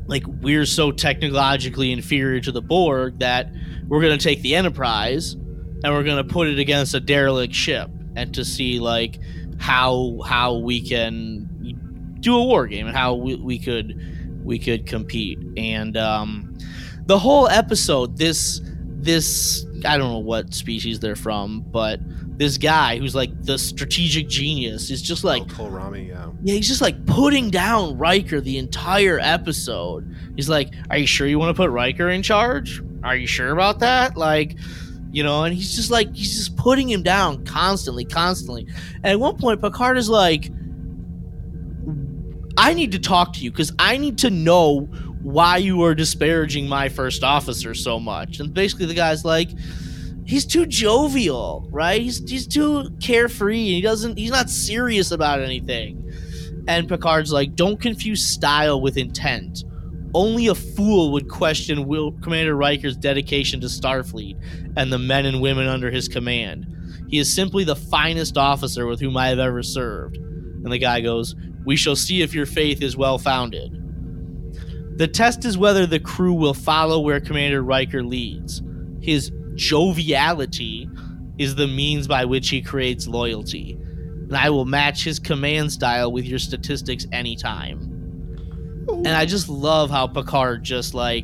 like we're so technologically inferior to the Borg that we're gonna take the Enterprise and we're gonna put it against a derelict ship and to see like how how we can do a war game and how we, we could we could compete. And um, the whole episode, this this I don't know what species they're from, but this guy who's like the strategic genius is just like oh, Rami, yeah. yeah he's just like putting down Riker the entire episode. He's like, are you sure you want to put Riker in charge? Are you sure about that? Like, you know, and he's just like, he's just putting him down constantly, constantly. And at one point, Picard is like, I need to talk to you because I need to know why you are disparaging my first officer so much. And basically the guy's like, he's too jovial, right? He's he's too carefree. And he doesn't, he's not serious about anything. And Picard's like, don't confuse style with intent. Only a fool would question Will Commander Riker's dedication to Starfleet and the men and women under his command. He is simply the finest officer with whom I have ever served. And the guy goes, we shall see if your faith is well-founded. The test is whether the crew will follow where Commander Riker leads. His joviality is the means by which he creates loyalty. And I will match his command style with your statistics anytime. And I just love how Picard just like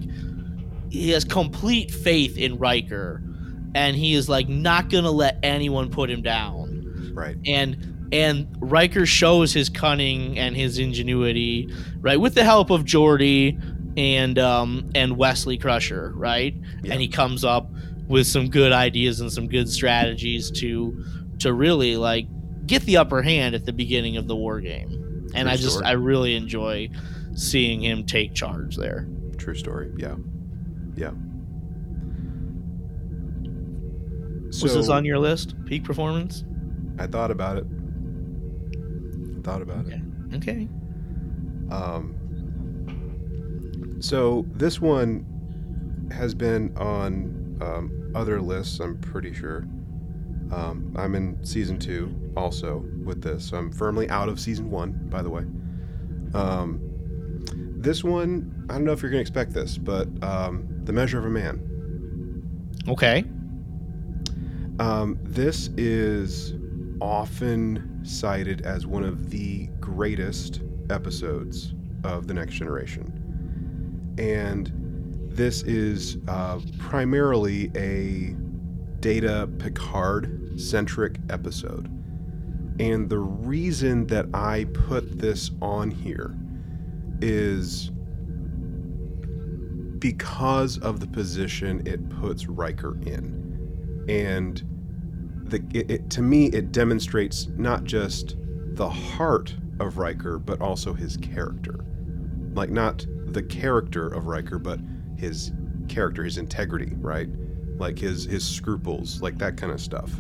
he has complete faith in Riker and he is like not gonna let anyone put him down. Right. And and Riker shows his cunning and his ingenuity, right, with the help of Geordi and um and Wesley Crusher, right? Yeah. And he comes up with some good ideas and some good strategies to to really like get the upper hand at the beginning of the war game. And For I just sure. I really enjoy seeing him take charge there. True story. Yeah. Yeah. So, was this on your list? Peak performance? I thought about it. I thought about okay. it. Okay. Um. So this one has been on um, other lists, I'm pretty sure. Um, I'm in season two also with this. So I'm firmly out of season one, by the way. Um, this one, I don't know if you're going to expect this, but um, The Measure of a Man. Okay. Um, this is often cited as one of the greatest episodes of The Next Generation. And this is uh, primarily a Data Picard-centric episode. And the reason that I put this on here is because of the position it puts Riker in. And the, it, it, to me, it demonstrates not just the heart of Riker, but also his character. Like, not the character of Riker, but his character, his integrity, right? Like his his scruples, like that kind of stuff.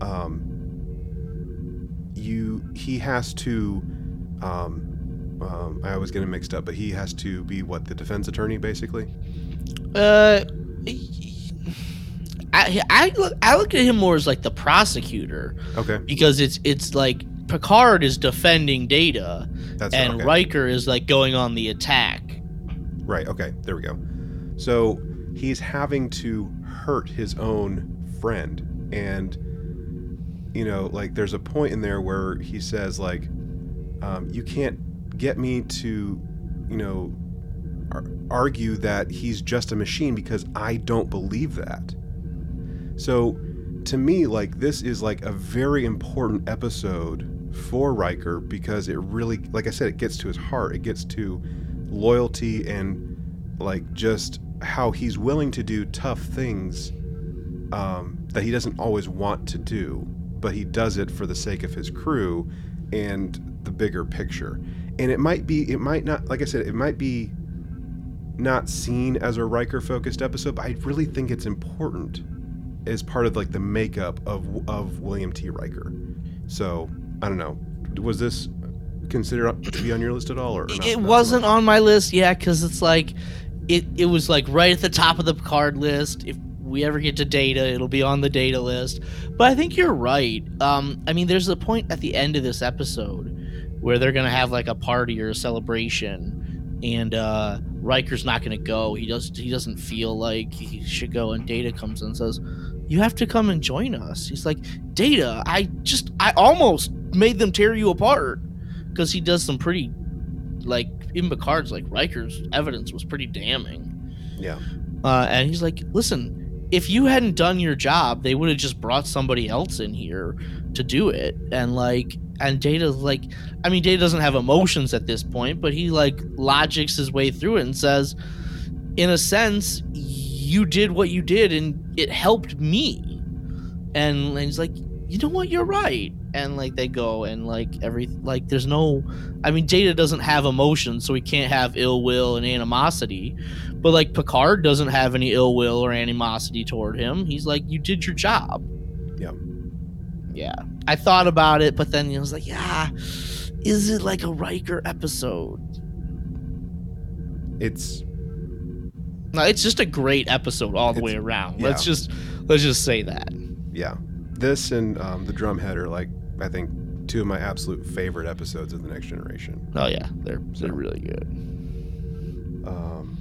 Um, you he has to. Um, um, I always get it mixed up, but he has to be what, the defense attorney, basically. Uh, I I look I look at him more as like the prosecutor. Okay. Because it's it's like Picard is defending Data, That's and okay. Riker is like going on the attack. Right. Okay. There we go. So he's having to hurt his own friend. And, you know, like there's a point in there where he says, like, um, you can't get me to, you know, ar- argue that he's just a machine because I don't believe that. So to me, like, this is like a very important episode for Riker because it really, like I said, it gets to his heart. It gets to loyalty and like just how he's willing to do tough things um, that he doesn't always want to do, but he does it for the sake of his crew and the bigger picture. And it might be, it might not, like I said, it might be not seen as a Riker-focused episode, but I really think it's important as part of like the makeup of of William T. Riker. So, I don't know. Was this considered to be on your list at all? Or not, it wasn't on my list, yeah, because it's like, It it was like right at the top of the Picard list. If we ever get to Data, it'll be on the Data list. But I think you're right. Um, I mean, there's a point at the end of this episode where they're going to have like a party or a celebration, and uh, Riker's not going to go. He does. He doesn't feel like he should go. And Data comes in and says, "You have to come and join us." He's like, "Data, I just I almost made them tear you apart," because he does some pretty like. Even Picard's like, Riker's evidence was pretty damning. Yeah. Uh, and he's like, listen, if you hadn't done your job, they would have just brought somebody else in here to do it. And like, and Data's like, I mean, Data doesn't have emotions at this point, but he like logics his way through it and says, in a sense, you did what you did and it helped me. And, and he's like, you know what? You're right. And like they go and like every like there's no, I mean, Data doesn't have emotions, so he can't have ill will and animosity, but like Picard doesn't have any ill will or animosity toward him. He's like, you did your job. Yeah. Yeah. I thought about it, but then I was like, yeah, is it like a Riker episode? It's no, it's just a great episode all the way around. Yeah. Let's just let's just say that. Yeah. This and um, the Drumhead are like, I think, two of my absolute favorite episodes of The Next Generation. Oh yeah, they're so, they're really good. Um,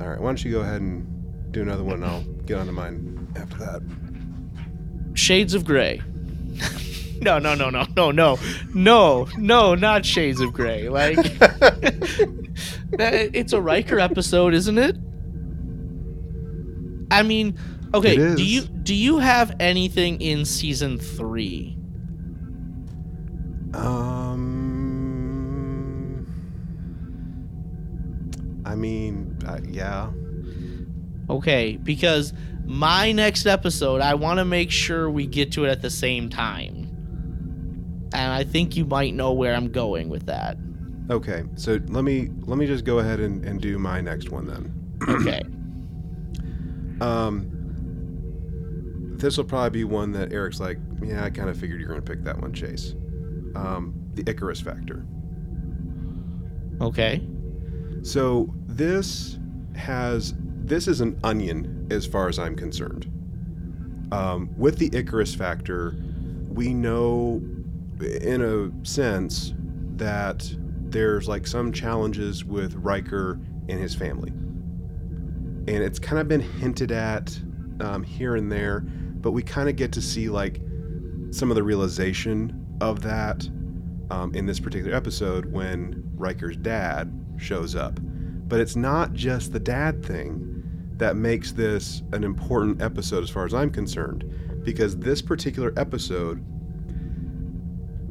all right, why don't you go ahead and do another one? And I'll get onto mine after that. Shades of Grey. No, no, no, no, no, no, no, no, not Shades of Grey. Like, that, it's a Riker episode, isn't it? I mean. Okay, do you do you have anything in season three? Um, I mean, uh, yeah. Okay, because my next episode, I want to make sure we get to it at the same time, and I think you might know where I'm going with that. Okay, so let me let me just go ahead and, and do my next one then. Okay. Um. this will probably be one that Eric's like, yeah, I kind of figured you're going to pick that one, Chase. Um, the Icarus Factor. Okay. So this has, this is an onion as far as I'm concerned. Um, with the Icarus Factor, we know in a sense that there's like some challenges with Riker and his family. And it's kind of been hinted at um, here and there, but we kind of get to see like some of the realization of that um, in this particular episode when Riker's dad shows up. But it's not just the dad thing that makes this an important episode as far as I'm concerned, because this particular episode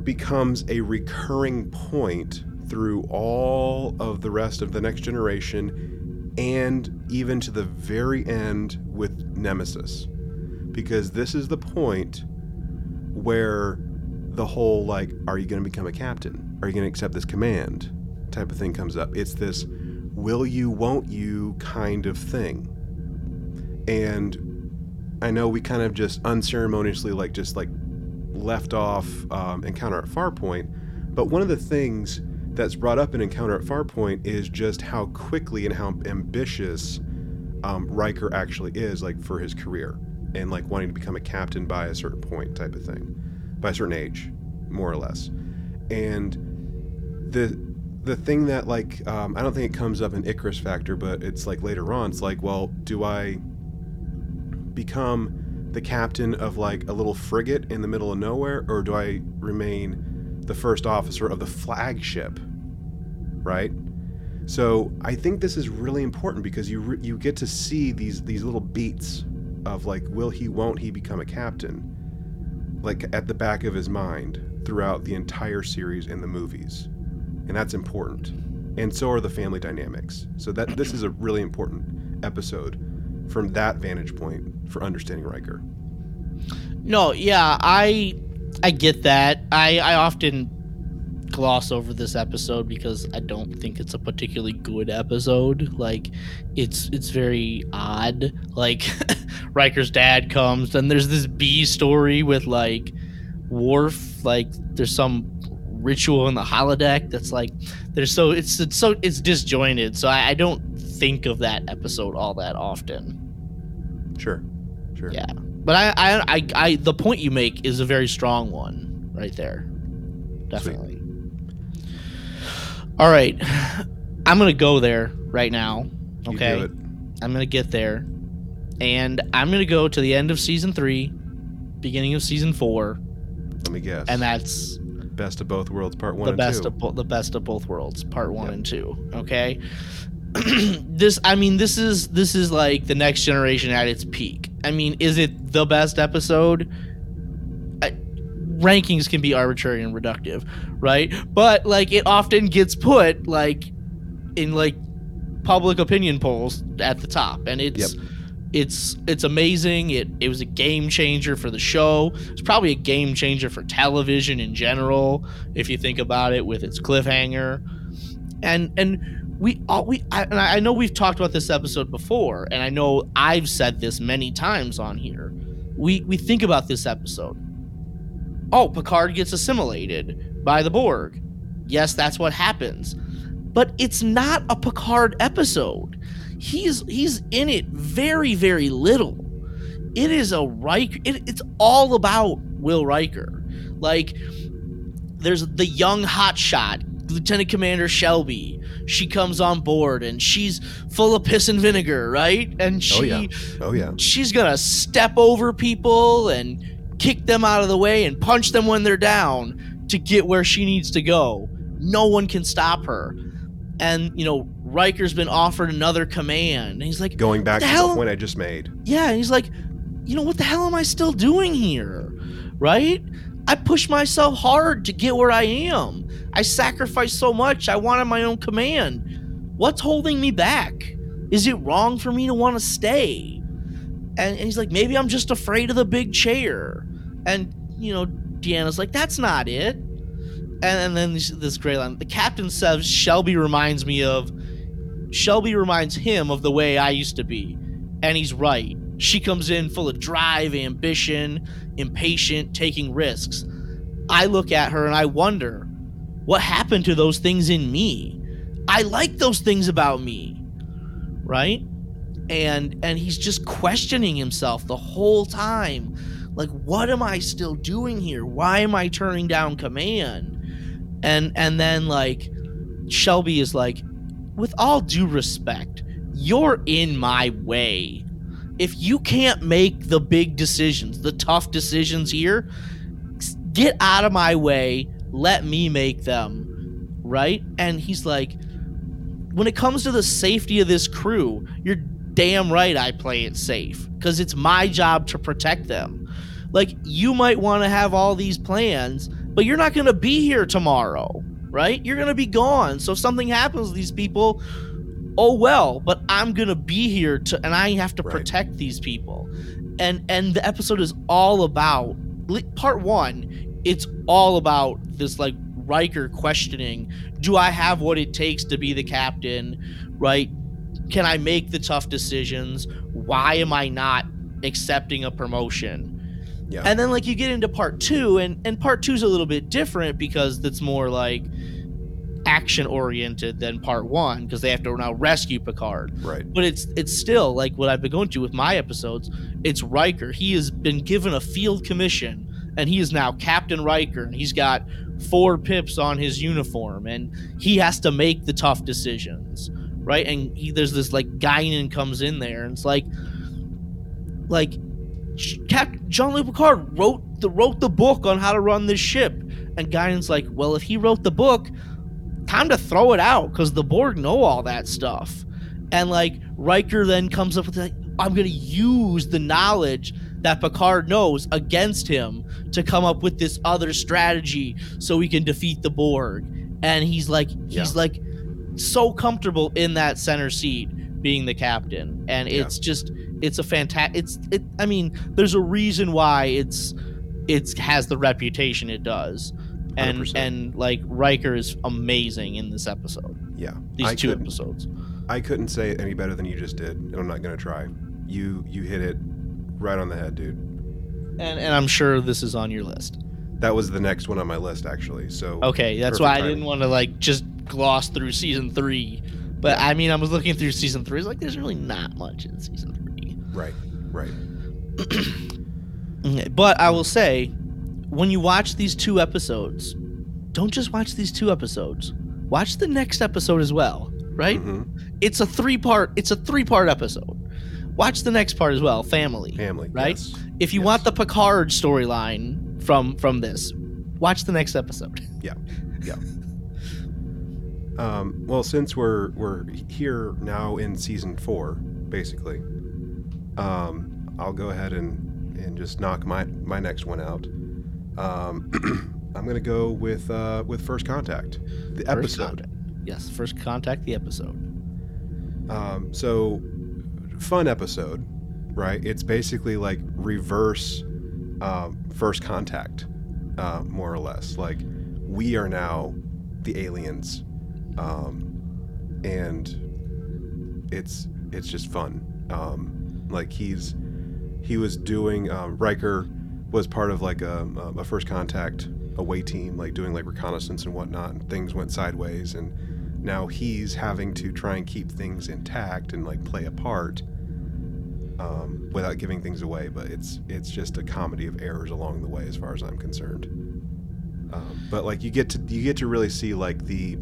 becomes a recurring point through all of the rest of the Next Generation and even to the very end with Nemesis, because this is the point where the whole like, are you going to become a captain? Are you going to accept this command type of thing comes up. It's this will you, won't you kind of thing. And I know we kind of just unceremoniously like just like left off um, Encounter at Farpoint, but one of the things that's brought up in Encounter at Farpoint is just how quickly and how ambitious um, Riker actually is like for his career and like wanting to become a captain by a certain point type of thing, by a certain age, more or less. And the the thing that like um, I don't think it comes up in Icarus Factor, but it's like later on it's like, well, do I become the captain of like a little frigate in the middle of nowhere, or do I remain the first officer of the flagship, right? So I think this is really important because you re- you get to see these these little beats of like will he, won't he become a captain like at the back of his mind throughout the entire series and the movies. And that's important. And so are the family dynamics. So that this is a really important episode from that vantage point for understanding Riker. No, yeah, I I get that. I, I often gloss over this episode because I don't think it's a particularly good episode. Like, it's it's very odd. Like, Riker's dad comes, and there's this B story with, like, Worf. Like, there's some ritual in the holodeck that's like there's so it's it's so it's disjointed, so I, I don't think of that episode all that often. Sure, sure. Yeah, but I, I, I, I the point you make is a very strong one right there, definitely. Sweet. All right, I'm gonna go there right now. Okay, you do it. I'm gonna get there, and I'm gonna go to the end of season three, beginning of season four. Let me guess. And that's. Best of Both Worlds, part one the and best two. Of bo- the Best of Both Worlds, part one yep. and two. Okay, this I mean, this is this is like the Next Generation at its peak. I mean, is it the best episode? I, rankings can be arbitrary and reductive, right? But like, it often gets put like in like public opinion polls at the top, and it's. Yep. It's it's amazing. It it was a game changer for the show. It's probably a game changer for television in general, if you think about it, with its cliffhanger. And and we all we I, and I know we've talked about this episode before, and I know I've said this many times on here. We we think about this episode. Oh, Picard gets assimilated by the Borg. Yes, that's what happens. But it's not a Picard episode. He's he's in it very, very little. It is a Riker. It, it's all about Will Riker. Like, there's the young hotshot, Lieutenant Commander Shelby. She comes on board, and she's full of piss and vinegar, right? And she, oh yeah. Oh, yeah. She's going to step over people and kick them out of the way and punch them when they're down to get where she needs to go. No one can stop her. And, you know, Riker's been offered another command. And he's like, going back the to hell? the point I just made. Yeah, and he's like, you know, what the hell am I still doing here? Right? I pushed myself hard to get where I am. I sacrificed so much. I wanted my own command. What's holding me back? Is it wrong for me to want to stay? And, and he's like, maybe I'm just afraid of the big chair. And, you know, Deanna's like, that's not it. And, and then this, this great line. The captain says, Shelby reminds me of... Shelby reminds him of the way I used to be, and he's right. She comes in full of drive, ambition, impatient, taking risks. I look at her and I wonder, what happened to those things in me? I like those things about me, right? And and he's just questioning himself the whole time. Like, what am I still doing here? Why am I turning down command? And and then, like, Shelby is like, with all due respect, you're in my way. If you can't make the big decisions, the tough decisions here, get out of my way. Let me make them, right? And he's like, when it comes to the safety of this crew, you're damn right I play it safe, because it's my job to protect them. Like, you might want to have all these plans, but you're not going to be here tomorrow, right? You're going to be gone. So if something happens to these people, oh well, but I'm going to be here to, and I have to right. protect these people. And and the episode is all about, part one, it's all about this, like, Riker questioning, do I have what it takes to be the captain, right? Can I make the tough decisions? Why am I not accepting a promotion? Yeah. And then, like, you get into part two, and, and part two is a little bit different because it's more, like, action-oriented than part one because they have to now rescue Picard. Right. But it's it's still, like, what I've been going to with my episodes, it's Riker. He has been given a field commission, and he is now Captain Riker, and he's got four pips on his uniform, and he has to make the tough decisions, right? And he, there's this, like, Guinan comes in there, and it's like, like... Captain Jean-Luc Picard wrote the wrote the book on how to run this ship, and Guinan's like, well, if he wrote the book, time to throw it out because the Borg know all that stuff. And, like, Riker then comes up with, like, I'm gonna use the knowledge that Picard knows against him to come up with this other strategy so we can defeat the Borg. And he's like, yeah. he's like so comfortable in that center seat being the captain, and it's yeah. just it's a fantastic it's it I mean, there's a reason why it's it's has the reputation it does. And one hundred percent. And, like, Riker is amazing in this episode. Yeah, these I two episodes I couldn't say it any better than you just did, and I'm not gonna try. You you hit it right on the head, dude. And and I'm sure this is on your list. That was the next one on my list, actually, so okay, that's why I timing. Didn't want to, like, just gloss through season three. But, I mean, I was looking through season three. It's like, there's really not much in season three. Right, right. But I will say, when you watch these two episodes, don't just watch these two episodes. Watch the next episode as well, right? Mm-hmm. It's a three-part It's a three-part episode. Watch the next part as well, Family. Family, right? Yes. If you yes. want the Picard storyline from, from this, watch the next episode. Yeah, yeah. Um, well, since we're we're here now in season four, basically, um, I'll go ahead and, and just knock my, my next one out. Um, I'm gonna go with uh, with First Contact, the first episode. Contact. Yes, First Contact, the episode. Um, so, fun episode, right? It's basically like reverse um, First Contact, uh, more or less. Like, we are now the aliens. Um, and it's it's just fun. Um, like he's he was doing um, Riker was part of like a, a First Contact away team, like doing like reconnaissance and whatnot. And things went sideways, and now he's having to try and keep things intact and like play a part um, without giving things away. But it's it's just a comedy of errors along the way, as far as I'm concerned. Um, but like you get to you get to really see like the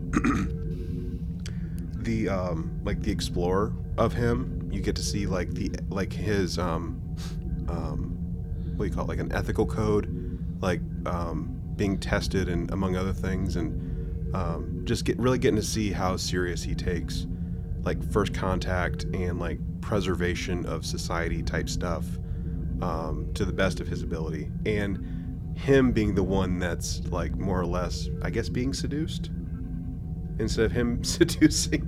the um like the explorer of him. You get to see like the like his um um what do you call it, like an ethical code, like um being tested and among other things, and um just get really getting to see how serious he takes like First Contact and like preservation of society type stuff um to the best of his ability, and him being the one that's like more or less I guess being seduced instead of him seducing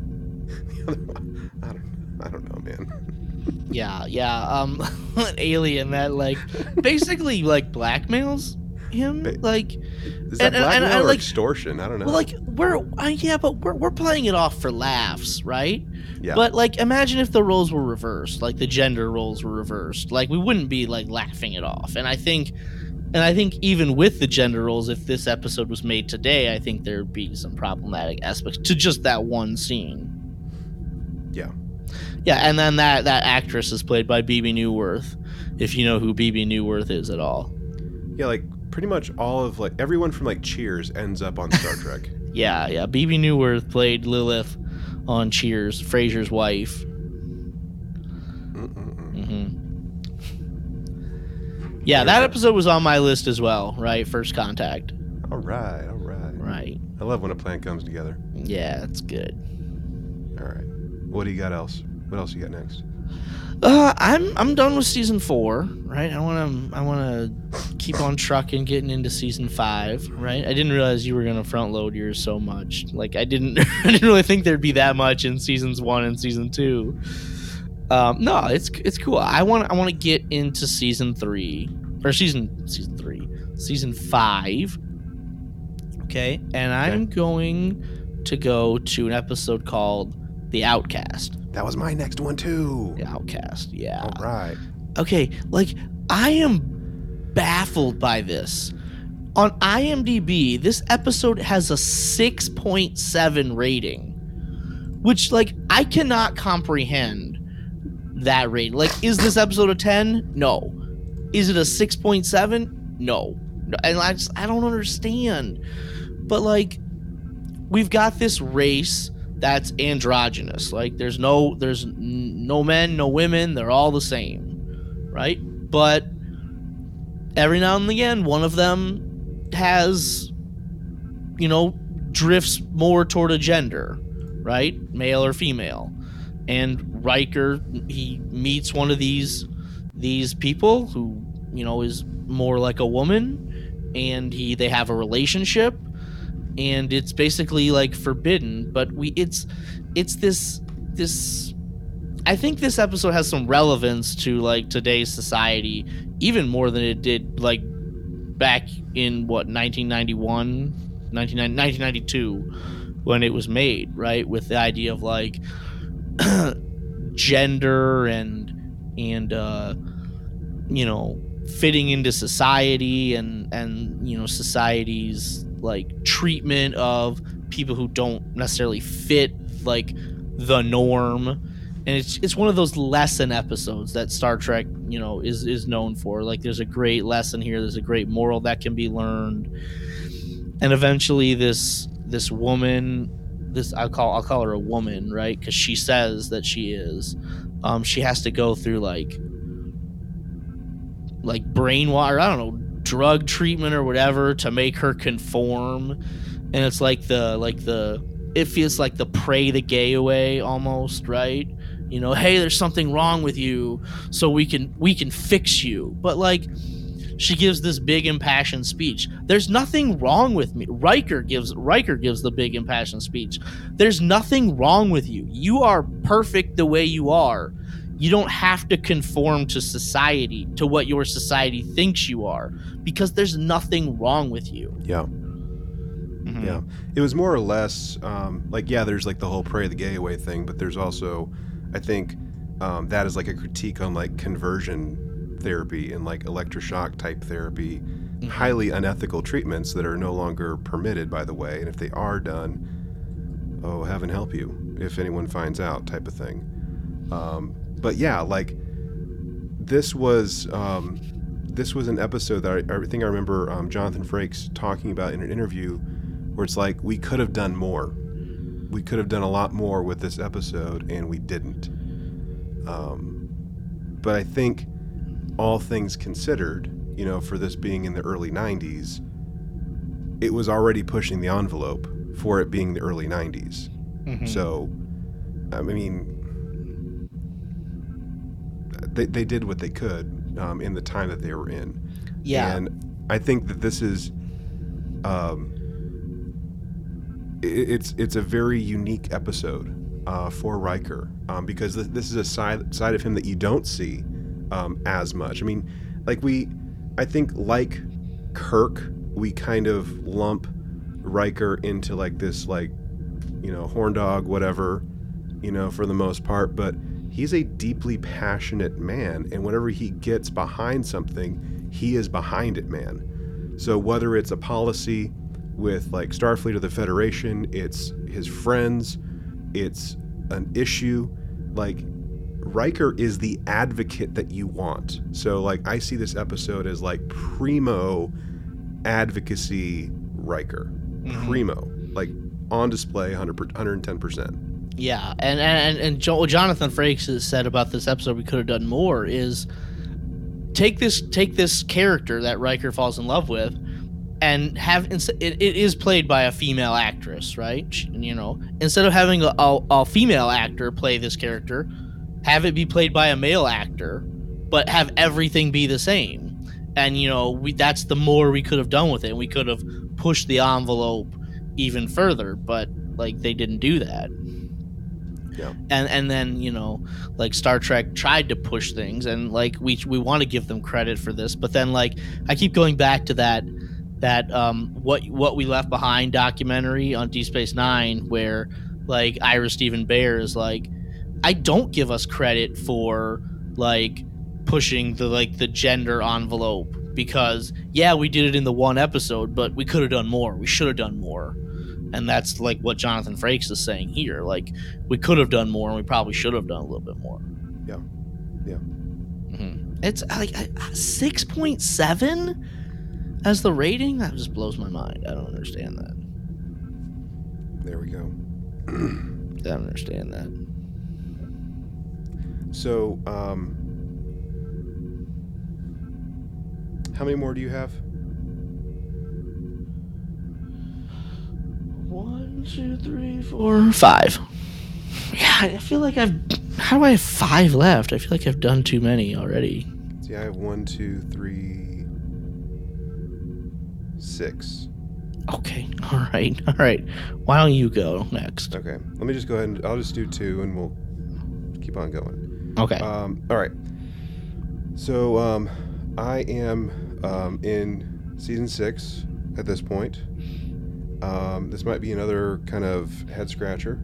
the other one. I don't, I don't know, man. yeah, yeah. Um, an alien that like basically like blackmails him? Like, is that and, blackmail and, and, or like, extortion? I don't know. Well, like we're I, yeah, but we're we're playing it off for laughs, right? Yeah. But like, imagine if the roles were reversed, like the gender roles were reversed, like we wouldn't be like laughing it off. And I think, and I think even with the gender roles, if this episode was made today, I think there'd be some problematic aspects to just that one scene. Yeah. Yeah, and then that, that actress is played by B B Newworth, if you know who B B Newworth is at all. Yeah, like pretty much all of like everyone from like Cheers ends up on Star Trek. yeah, yeah. B B Newworth played Lilith on Cheers, Frasier's wife. Mm-hmm. Yeah, that episode was on my list as well, right? First Contact. All right, all right. Right. I love when a plan comes together. Yeah, it's good. All right. What do you got else? What else you got next? Uh, I'm I'm done with season four, right? I want to I want to keep on trucking, getting into season five, right? I didn't realize you were gonna front load yours so much. Like I didn't I didn't really think there'd be that much in seasons one and season two. Um, no, it's it's cool. I want I want to get into season three or season season three, season five. Okay, and I'm okay. going to go to an episode called The Outcast. That was my next one too. The Outcast, yeah. All right. Okay, like I am baffled by this. On IMDb, this episode has a six point seven rating, which like I cannot comprehend that rating. Like, is this episode a ten? No. Is it a six point seven? No. And I just, I don't understand. But like, we've got this race that's androgynous. Like there's no there's no men, no women, they're all the same, right? But every now and again one of them has, you know, drifts more toward a gender, right? Male or female. And Riker, he meets one of these these people who, you know, is more like a woman, and he they have a relationship. And it's basically like forbidden, but we it's it's this this I think this episode has some relevance to like today's society even more than it did like back in what nineteen ninety-one, nineteen ninety-two when it was made, right? With the idea of like gender and and uh, you know, fitting into society and and you know, society's like treatment of people who don't necessarily fit like the norm. And it's it's one of those lesson episodes that Star Trek, you know, is is known for. Like there's a great lesson here, there's a great moral that can be learned. And eventually this this woman, this I'll call I'll call her a woman, right? Because she says that she is. Um, she has to go through like like brainwash, I don't know, drug treatment or whatever to make her conform. And it's like the like the it feels like the pray the gay away almost, right? You know, hey, there's something wrong with you, so we can we can fix you. But like she gives this big impassioned speech. There's nothing wrong with me. Riker gives Riker gives the big impassioned speech. There's nothing wrong with you. You are perfect the way you are. You don't have to conform to society, to what your society thinks you are, because there's nothing wrong with you. Yeah. Mm-hmm. Yeah. It was more or less um, like, yeah, there's like the whole pray the gay away thing, but there's also, I think um, that is like a critique on like conversion therapy and like electroshock type therapy, mm-hmm. highly unethical treatments that are no longer permitted, by the way. And if they are done, oh, heaven help you if anyone finds out type of thing. Um, But yeah, like this was um, this was an episode that I, I think I remember um, Jonathan Frakes talking about in an interview, where it's like we could have done more, we could have done a lot more with this episode, and we didn't. Um, but I think all things considered, you know, for this being in the early nineties, it was already pushing the envelope for it being the early nineties. Mm-hmm. So, I mean. They, they did what they could um, in the time that they were in. Yeah. And I think that this is um, it, it's it's a very unique episode uh, for Riker um, because th- this is a side side of him that you don't see um, as much. I mean, like we I think like Kirk, we kind of lump Riker into like this, like, you know, horn dog, whatever, you know, for the most part, but he's a deeply passionate man, and whenever he gets behind something, he is behind it, man. So whether it's a policy with like Starfleet or the Federation, it's his friends, it's an issue, like Riker is the advocate that you want. So like I see this episode as like primo advocacy Riker. Mm-hmm. Primo, like on display one hundred, one hundred ten percent. Yeah, and and, and jo- what Jonathan Frakes has said about this episode, we could have done more, is take this take this character that Riker falls in love with and have it, it is played by a female actress, right? You know, instead of having a, a, a female actor play this character, have it be played by a male actor, but have everything be the same. And, you know, we that's the more we could have done with it. We could have pushed the envelope even further, but, like, they didn't do that. Yeah. And and then, you know, like Star Trek tried to push things, and like we we want to give them credit for this, but then like I keep going back to that that um what what we left behind documentary on Deep Space Nine, where like Ira Stephen Bear is like, I don't give us credit for like pushing the like the gender envelope, because yeah, we did it in the one episode, but we could have done more. We should have done more. And that's like what Jonathan Frakes is saying here. Like, we could have done more, and we probably should have done a little bit more. Yeah, yeah. Mm-hmm. It's like six point seven as the rating. That just blows my mind. I don't understand that. There we go. I don't understand that. So, um, how many more do you have? One, two, three, four, five. Yeah, I feel like I've... How do I have five left? I feel like I've done too many already. See, I have one, two, three... Six. Okay, all right, all right. Why don't you go next? Okay, let me just go ahead and... I'll just do two, and we'll keep on going. Okay. Um, all right. So, um, I am um, in season six at this point. Um, this might be another kind of head scratcher,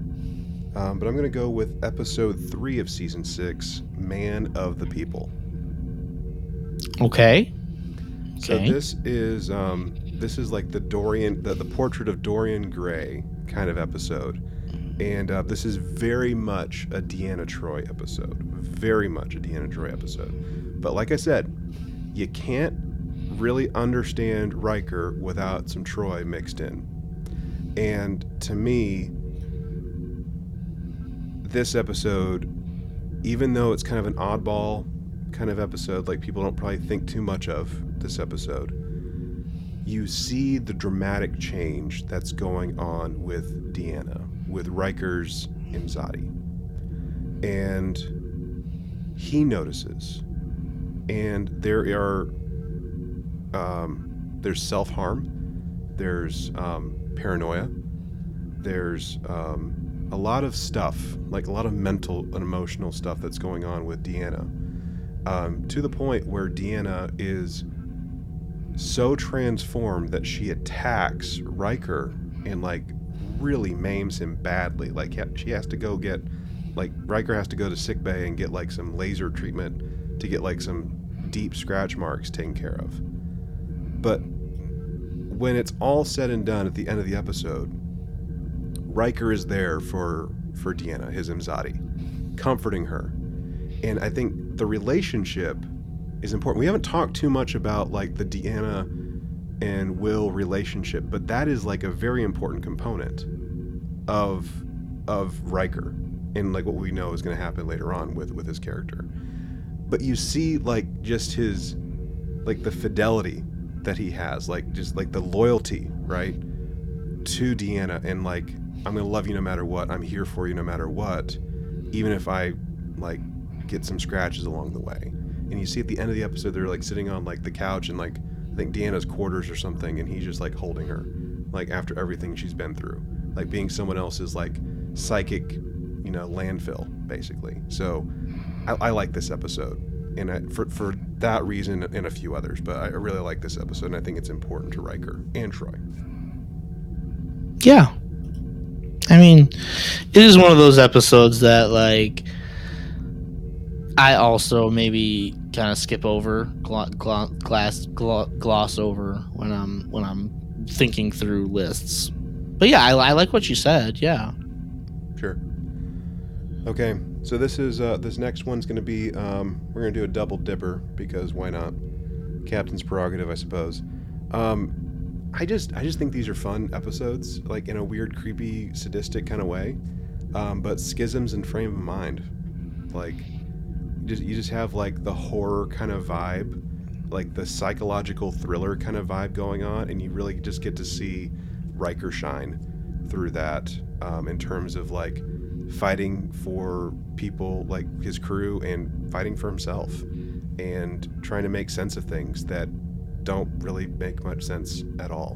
um, but I'm going to go with episode three of season six, Man of the People. Okay. So okay. this is um, this is like the Dorian, the, the portrait of Dorian Gray kind of episode, and uh, this is very much a Deanna Troi episode, very much a Deanna Troi episode. But like I said, you can't really understand Riker without some Troi mixed in. And to me, this episode, even though it's kind of an oddball kind of episode, like people don't probably think too much of this episode, you see the dramatic change that's going on with Deanna, with Riker's Imzadi. And he notices. And there are, um, there's self-harm, there's um, paranoia, there's um, a lot of stuff, like a lot of mental and emotional stuff that's going on with Deanna, um, to the point where Deanna is so transformed that she attacks Riker and like really maims him badly. Like she has to go get, like Riker has to go to sickbay and get like some laser treatment to get like some deep scratch marks taken care of. But when it's all said and done at the end of the episode, Riker is there for, for Deanna, his Imzadi, comforting her. And I think the relationship is important. We haven't talked too much about like the Deanna and Will relationship, but that is like a very important component of of Riker and like what we know is going to happen later on with, with his character. But you see like just his, like the fidelity that he has, like just like the loyalty, right, to Deanna, and like I'm gonna love you no matter what, I'm here for you no matter what, even if I like get some scratches along the way. And you see at the end of the episode they're like sitting on like the couch and like I think Deanna's quarters or something, and he's just like holding her, like after everything she's been through, like being someone else's like psychic, you know, landfill basically. So I, I like this episode and I, for for that reason and a few others. But I really like this episode, and I think it's important to Riker and Troi. Yeah, I mean, it is one of those episodes that, like, I also maybe kind of skip over, gloss, gloss, gloss over when I'm when I'm thinking through lists. But yeah, I, I like what you said. Yeah. Sure. Okay, so this is uh, this next one's going to be um, we're going to do a double dipper because why not? Captain's prerogative, I suppose. Um, I just I just think these are fun episodes, like in a weird, creepy, sadistic kind of way. Um, but Schisms and Frame of Mind, like. Just, you just have like the horror kind of vibe, like the psychological thriller kind of vibe going on, and you really just get to see Riker shine through that um, in terms of like fighting for people like his crew and fighting for himself and trying to make sense of things that don't really make much sense at all.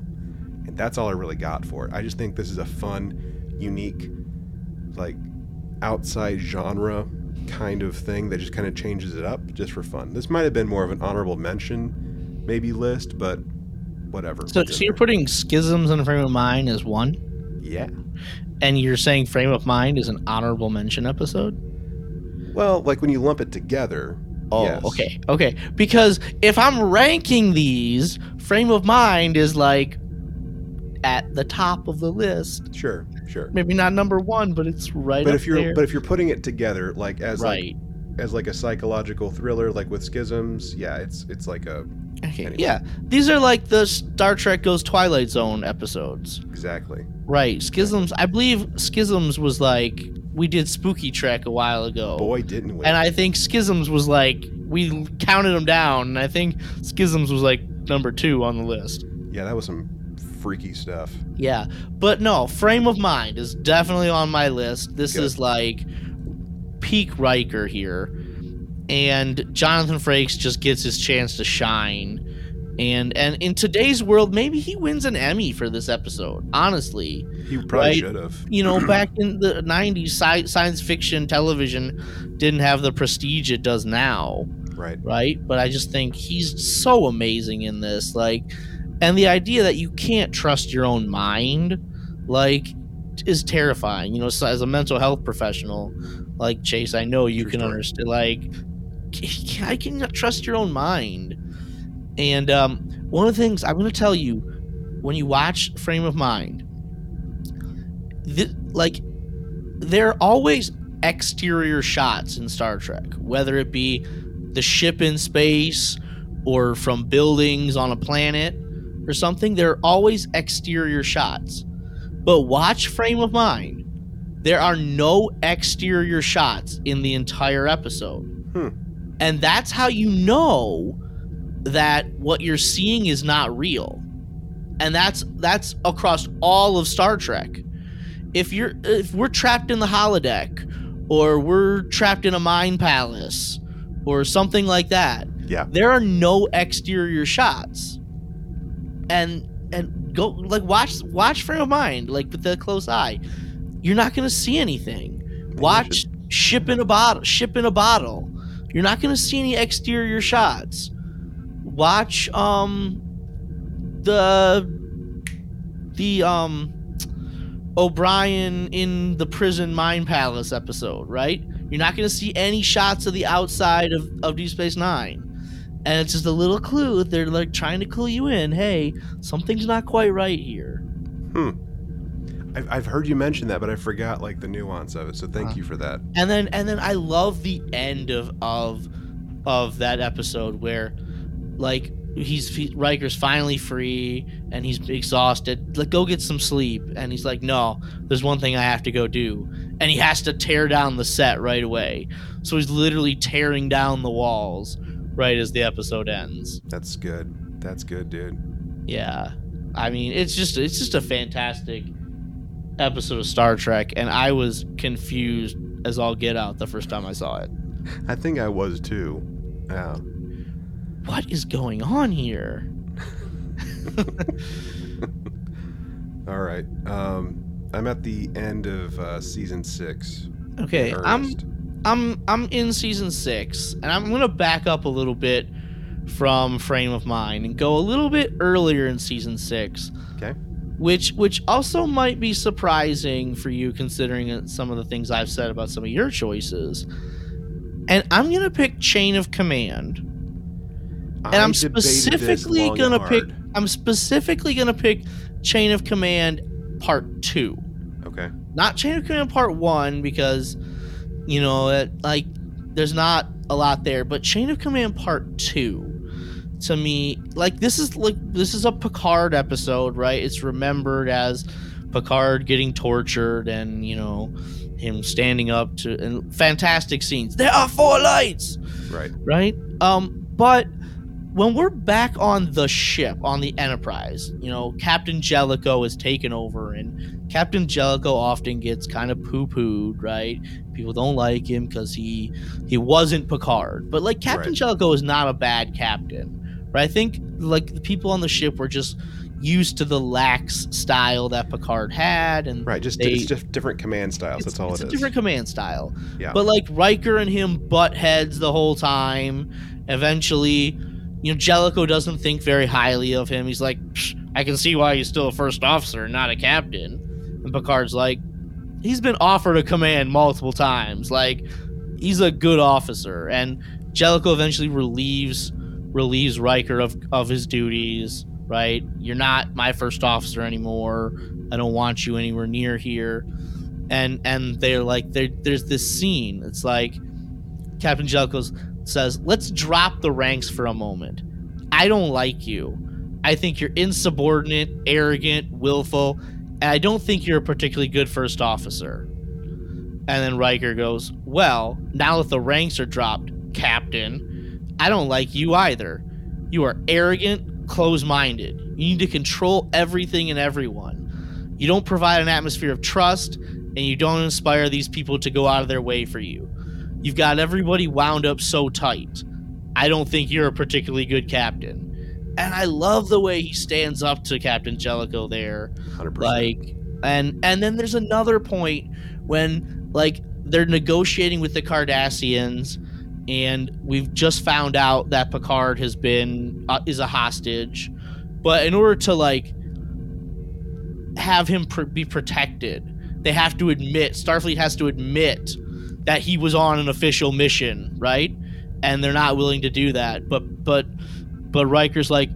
And that's all I really got for it. I just think this is a fun, unique, like outside genre kind of thing that just kind of changes it up just for fun. This might have been more of an honorable mention maybe list, but whatever. So, so you're putting Schisms and Frame of Mind as one? Yeah. And you're saying Frame of Mind is an honorable mention episode? Well, like when you lump it together. Oh, yes. okay. Okay. Because if I'm ranking these, Frame of Mind is like at the top of the list. Sure. Sure. Maybe not number one, but it's right. But up if you're there. But if you're putting it together, like as right. like as like a psychological thriller, like with Schisms, yeah, it's it's like a. Okay. Anyway. Yeah, these are like the Star Trek Goes Twilight Zone episodes. Exactly. Right, Schisms. I believe Schisms was like we did Spooky Trek a while ago. Boy, didn't we! And I think Schisms was like we counted them down, and I think Schisms was like number two on the list. Yeah, that was some. Freaky stuff. Yeah, but no, Frame of Mind is definitely on my list. This Good. Is like peak Riker here, and Jonathan Frakes just gets his chance to shine, and and in today's world, maybe he wins an Emmy for this episode. Honestly, he probably right? should have. You know, back in the nineties, sci- science fiction television didn't have the prestige it does now. Right. Right. But I just think he's so amazing in this, like. And the idea that you can't trust your own mind, like, is terrifying. You know, so as a mental health professional, like, Chase, I know you True can story. Understand, like, I cannot trust your own mind. And um, one of the things I'm going to tell you, when you watch Frame of Mind, th- like, there are always exterior shots in Star Trek, whether it be the ship in space or from buildings on a planet. Or something, there are always exterior shots. But watch Frame of Mind. There are no exterior shots in the entire episode. Hmm. And that's how you know that what you're seeing is not real. And that's that's across all of Star Trek. If you're if we're trapped in the holodeck, or we're trapped in a mine palace, or something like that, yeah. There are no exterior shots. And and go like watch watch Frame of Mind, like with the close eye, you're not gonna see anything. Maybe watch ship in a bottle, ship in a bottle. You're not gonna see any exterior shots. Watch um the the um O'Brien in the prison mine palace episode, right? You're not gonna see any shots of the outside of of Deep Space Nine. And it's just a little clue. They're like trying to clue you in. Hey, something's not quite right here. Hmm. I've, I've heard you mention that, but I forgot like the nuance of it. So thank uh, you for that. And then and then I love the end of of of that episode where like he's he, Riker's finally free and he's exhausted. Like go get some sleep. And he's like, no, there's one thing I have to go do. And he has to tear down the set right away. So he's literally tearing down the walls. Right as the episode ends. That's good. That's good, dude. Yeah. I mean, it's just it's just a fantastic episode of Star Trek, and I was confused as all get out the first time I saw it. I think I was too. Yeah. What is going on here? All right. Um, I'm at the end of uh, season six. Okay, I'm I'm I'm in season six, and I'm gonna back up a little bit from Frame of Mind and go a little bit earlier in season six. Okay. Which which also might be surprising for you, considering some of the things I've said about some of your choices. And I'm gonna pick Chain of Command. And I I'm specifically gonna pick. I'm specifically gonna pick Chain of Command Part Two. Okay. Not Chain of Command Part One, because, you know, it, like, there's not a lot there. But Chain of Command Part Two, to me, like, this is like this is a Picard episode, right? It's remembered as Picard getting tortured, and, you know, him standing up to, and fantastic scenes. There are four lights. Right. Right. Um. But when we're back on the ship, on the Enterprise, you know, Captain Jellicoe is taken over, and Captain Jellicoe often gets kind of poo-pooed, right? People don't like him because he he wasn't Picard. But, like, Captain right. Jellicoe is not a bad captain, right? I think, like, the people on the ship were just used to the lax style that Picard had, and right, just they, it's just different command styles. That's all it is. It's a different command style. Yeah. But, like, Riker and him butt heads the whole time. Eventually, you know, Jellicoe doesn't think very highly of him. He's like, I can see why he's still a first officer and not a captain. And Picard's like, he's been offered a command multiple times. Like, he's a good officer. And Jellicoe eventually relieves relieves Riker of, of his duties, right? You're not my first officer anymore. I don't want you anywhere near here. And and they're like, they're, there's this scene. It's like, Captain Jellicoe's says, let's drop the ranks for a moment. I don't like you. I think you're insubordinate, arrogant, willful, and I don't think you're a particularly good first officer. And then Riker goes, well, now that the ranks are dropped, Captain, I don't like you either. You are arrogant, close-minded. You need to control everything and everyone. You don't provide an atmosphere of trust, and you don't inspire these people to go out of their way for you. You've got everybody wound up so tight. I don't think you're a particularly good captain. And I love the way he stands up to Captain Jellicoe there. one hundred percent. Like, and and then there's another point when, like, they're negotiating with the Cardassians, and we've just found out that Picard has been uh, is a hostage. But in order to, like, have him pr- be protected, they have to admit, Starfleet has to admit that he was on an official mission, right? And they're not willing to do that. But but but Riker's like,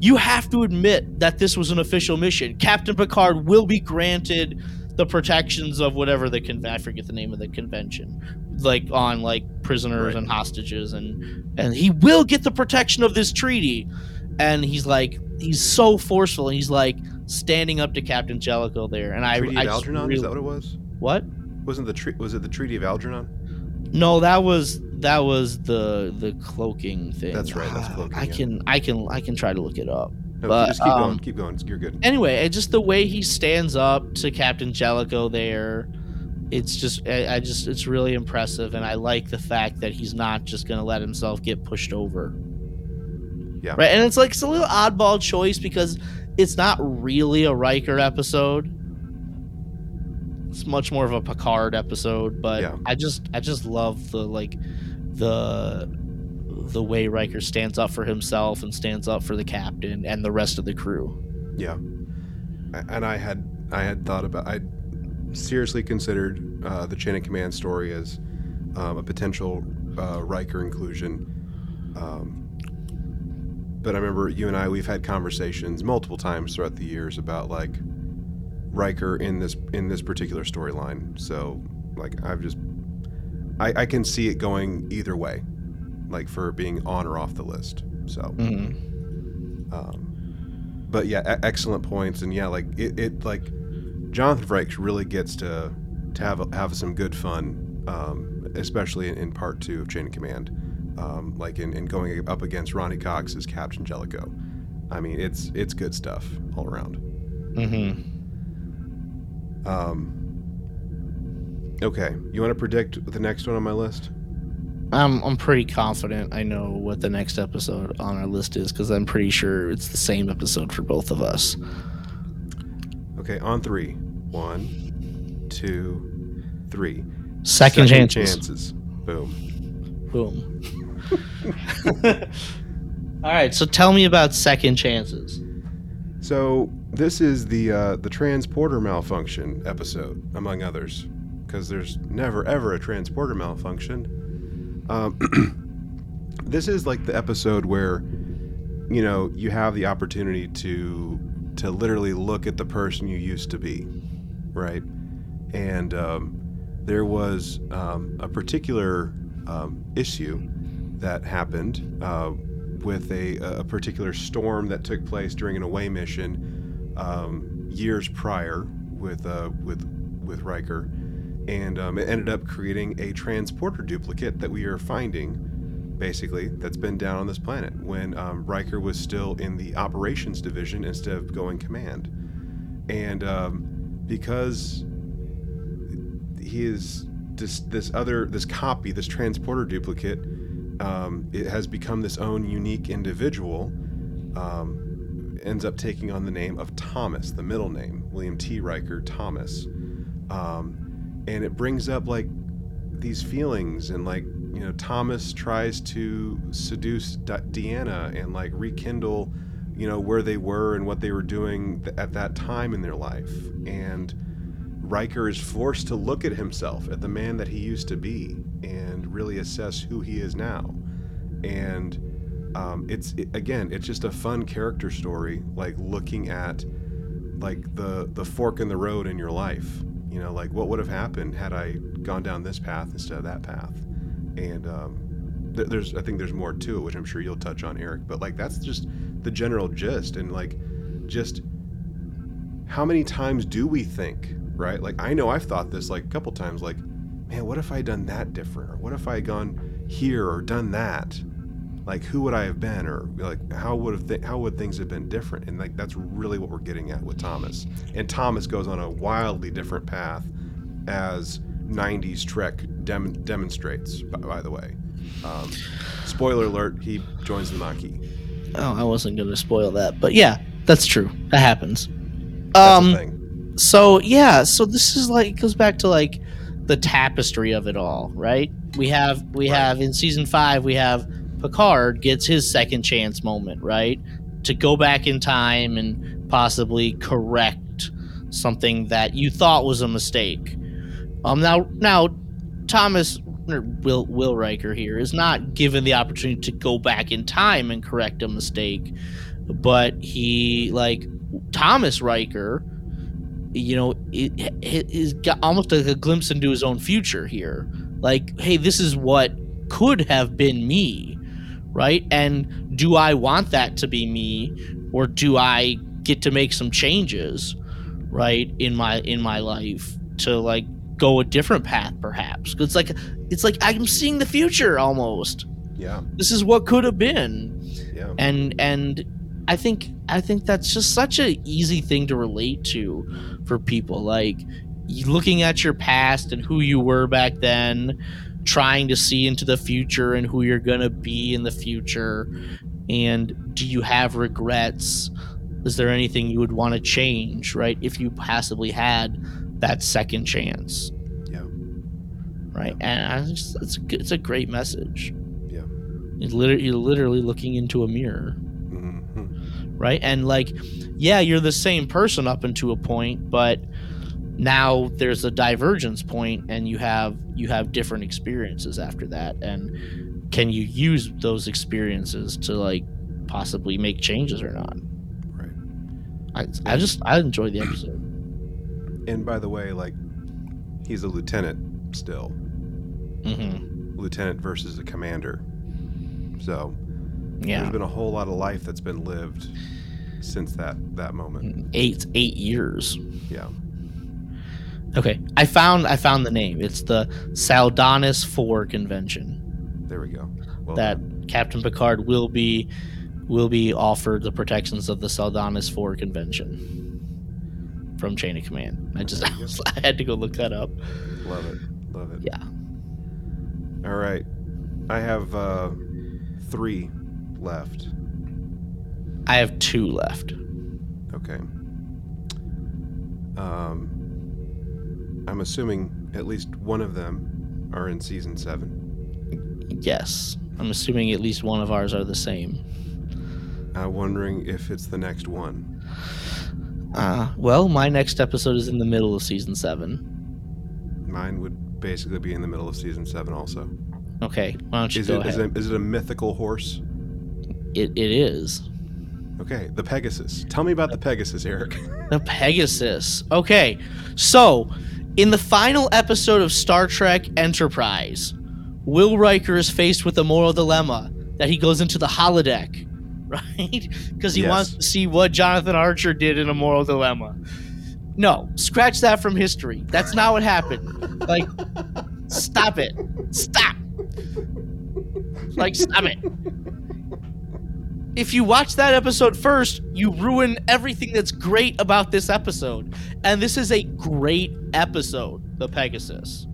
you have to admit that this was an official mission. Captain Picard will be granted the protections of whatever the con- I forget the name of the convention, like, on, like, prisoners right. and hostages, and and he will get the protection of this treaty. And he's like, he's so forceful, and he's like standing up to Captain Jellicoe there. And I, treaty I, of Algernon, really, is that what it was? What? Wasn't the tre- was it the Treaty of Algernon? No, that was that was the the cloaking thing. That's right. That's cloaking. Uh, I yeah. can I can I can try to look it up. No, but just keep um, going. Keep going. You're good. Anyway, just the way he stands up to Captain Jellicoe there, it's just I, I just it's really impressive, and I like the fact that he's not just going to let himself get pushed over. Yeah. Right, and it's like it's a little oddball choice because it's not really a Riker episode. It's much more of a Picard episode, but yeah. I just I just love the like the the way Riker stands up for himself and stands up for the captain and the rest of the crew. Yeah, and I had I had thought about I seriously considered uh, the Chain of Command story as um, a potential uh, Riker inclusion, um, but I remember you and I we've had conversations multiple times throughout the years about, like, Riker in this in this particular storyline, so, like, I've just I, I can see it going either way, like, for being on or off the list. So, mm-hmm. um, but yeah, excellent points, and yeah, like it, it like Jonathan Frakes really gets to to have have some good fun, um, especially in, in part two of Chain of Command, um, like in, in going up against Ronnie Cox as Captain Jellicoe. I mean, it's it's good stuff all around. Mm-hmm. Um, okay, you want to predict the next one on my list? I'm I'm pretty confident I know what the next episode on our list is, because I'm pretty sure it's the same episode for both of us. Okay, on three. One, two, three. Second, Second chances. chances. Boom. Boom. All right, so tell me about second chances. So this is the uh, the transporter malfunction episode, among others, because there's never, ever a transporter malfunction. Um, this is like the episode where, you know, you have the opportunity to to literally look at the person you used to be, right? And um, there was um, a particular um, issue that happened uh, with a, a particular storm that took place during an away mission um, years prior with uh, with with Riker, and um, it ended up creating a transporter duplicate that we are finding. Basically, that's been down on this planet when um, Riker was still in the operations division instead of going command. And um, because he is this, this other, this copy, this transporter duplicate, um, it has become this own unique individual, um, ends up taking on the name of Thomas, the middle name, William T. Riker Thomas. Um, and it brings up like these feelings and like, you know, Thomas tries to seduce De- Deanna and like rekindle, you know, where they were and what they were doing th- at that time in their life. And Riker is forced to look at himself, at the man that he used to be, and really assess who he is now. And um, it's it, again, it's just a fun character story, like looking at like the the fork in the road in your life. You know, like what would have happened had I gone down this path instead of that path. And um, th- there's, I think there's more to it, which I'm sure you'll touch on, Eric. But like, that's just the general gist, and like, just how many times do we think, right? Like, I know I've thought this like a couple times, like, man, what if I had done that different, or what if I had gone here or done that? Like, who would I have been, or like, how would have th- how would things have been different? And like, that's really what we're getting at with Thomas. And Thomas goes on a wildly different path, as nineties Trek dem- demonstrates, by, by the way. Um, spoiler alert, he joins the Maquis. Oh, I wasn't going to spoil that, but yeah, that's true. That happens. That's um, a thing. So, yeah, so this is like, it goes back to like the tapestry of it all, right? We have, we right. have in season five, we have Picard gets his second chance moment, right? To go back in time and possibly correct something that you thought was a mistake. Um, now, now, Thomas, or Will, Will Riker here, is not given the opportunity to go back in time and correct a mistake, but he, like, Thomas Riker, you know, is got almost like a glimpse into his own future here. Like, hey, this is what could have been me, right? And do I want that to be me, or do I get to make some changes, right, in my in my life to, like, go a different path, perhaps? It's like it's like I'm seeing the future almost. Yeah, this is what could have been. Yeah, and and I think I think that's just such an easy thing to relate to for people. Like looking at your past and who you were back then, trying to see into the future and who you're gonna be in the future. And do you have regrets? Is there anything you would want to change? Right, if you possibly had that second chance. Yeah. Right. And I just, it's, it's a great message. Yeah. You're literally, you're literally looking into a mirror. Mm-hmm. Right. And like, yeah, you're the same person up until a point, but now there's a divergence point and you have, you have different experiences after that. And can you use those experiences to like possibly make changes or not? Right. I, yeah. I just, I enjoyed the episode. And by the way, like, he's a lieutenant still. Mm-hmm. Lieutenant versus a commander. So, yeah, there's been a whole lot of life that's been lived since that, that moment. Eight eight years. Yeah. Okay, I found I found the name. It's the Saldanis four convention. There we go. Well, that Captain Picard will be will be offered the protections of the Saldanis four convention. From Chain of Command. I just I, was, I had to go look that up. Love it, love it. Yeah. All right, I have uh, three left. I have two left. Okay. Um, I'm assuming at least one of them are in season seven. Yes. I'm assuming at least one of ours are the same. I'm wondering if it's the next one. Uh, well, my next episode is in the middle of season seven. Mine would basically be in the middle of season seven also. Okay, why don't you is go it, ahead. Is it, is it a mythical horse? It It is. Okay, the Pegasus. Tell me about the Pegasus, Eric. The Pegasus. Okay, so in the final episode of Star Trek Enterprise, Will Riker is faced with a moral dilemma that he goes into the holodeck. Right? Because he yes. wants to see what Jonathan Archer did in A Moral Dilemma. No, scratch that from history. That's not what happened. Like, stop it. Stop. Like, stop it. If you watch that episode first, you ruin everything that's great about this episode. And this is a great episode, The Pegasus.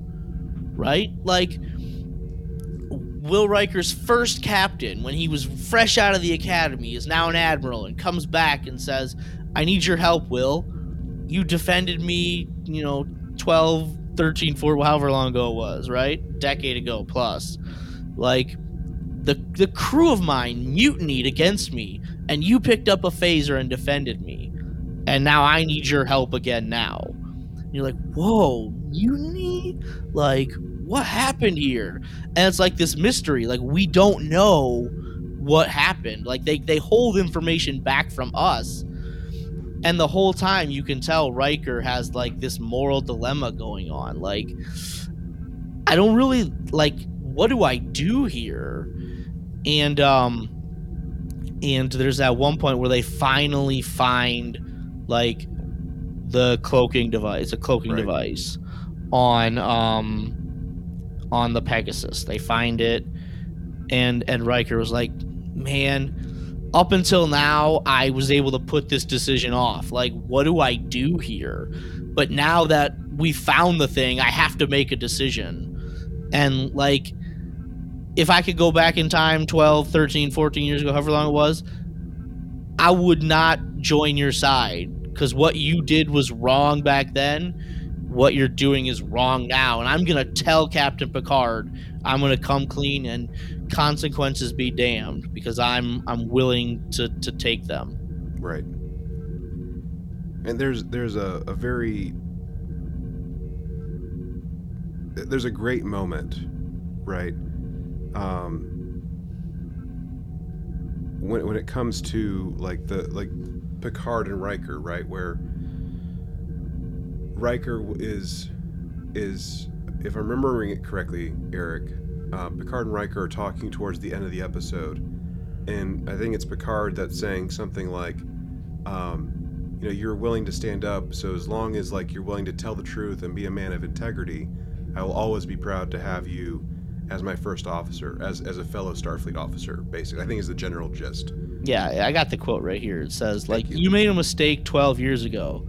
Right? Like... Will Riker's first captain, when he was fresh out of the academy, is now an admiral and comes back and says, I need your help, Will. You defended me, you know, twelve, thirteen, fourteen, however long ago it was, right? A decade ago plus. Like, the the crew of mine mutinied against me, and you picked up a phaser and defended me. And now I need your help again now. And you're like, whoa, mutiny? Like... what happened here? And it's like this mystery. Like, we don't know what happened. Like, they, they hold information back from us. And the whole time, you can tell Riker has, like, this moral dilemma going on. Like, I don't really, like, what do I do here? And, um, and there's that one point where they finally find, like, the cloaking device, a cloaking right. device on, um... on the Pegasus. They find it, and and Riker was like, man, up until now I was able to put this decision off. Like, what do I do here? But now that we found the thing, I have to make a decision. And like, if I could go back in time twelve, thirteen, fourteen years ago, however long it was, I would not join your side, because what you did was wrong back then. What you're doing is wrong now, and I'm gonna tell Captain Picard. I'm gonna come clean, and consequences be damned, because I'm I'm willing to, to take them. Right. And there's there's a, a very there's a great moment, right? Um, when when it comes to like the like Picard and Riker, right, where Riker is, is, if I'm remembering it correctly, Eric, uh, Picard and Riker are talking towards the end of the episode, and I think it's Picard that's saying something like, um, you know, you're willing to stand up, so as long as, like, you're willing to tell the truth and be a man of integrity, I will always be proud to have you as my first officer, as, as a fellow Starfleet officer, basically. I think is the general gist. Yeah, I got the quote right here. It says, like, you. you made a mistake twelve years ago,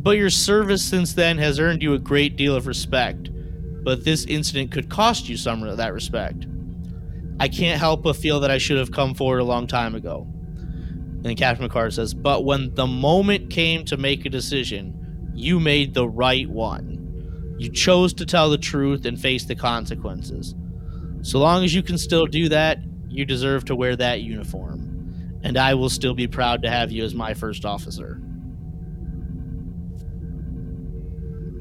but your service since then has earned you a great deal of respect. But this incident could cost you some of that respect. I can't help but feel that I should have come forward a long time ago. And Captain Picard says, but when the moment came to make a decision, you made the right one. You chose to tell the truth and face the consequences. So long as you can still do that, you deserve to wear that uniform. And I will still be proud to have you as my first officer.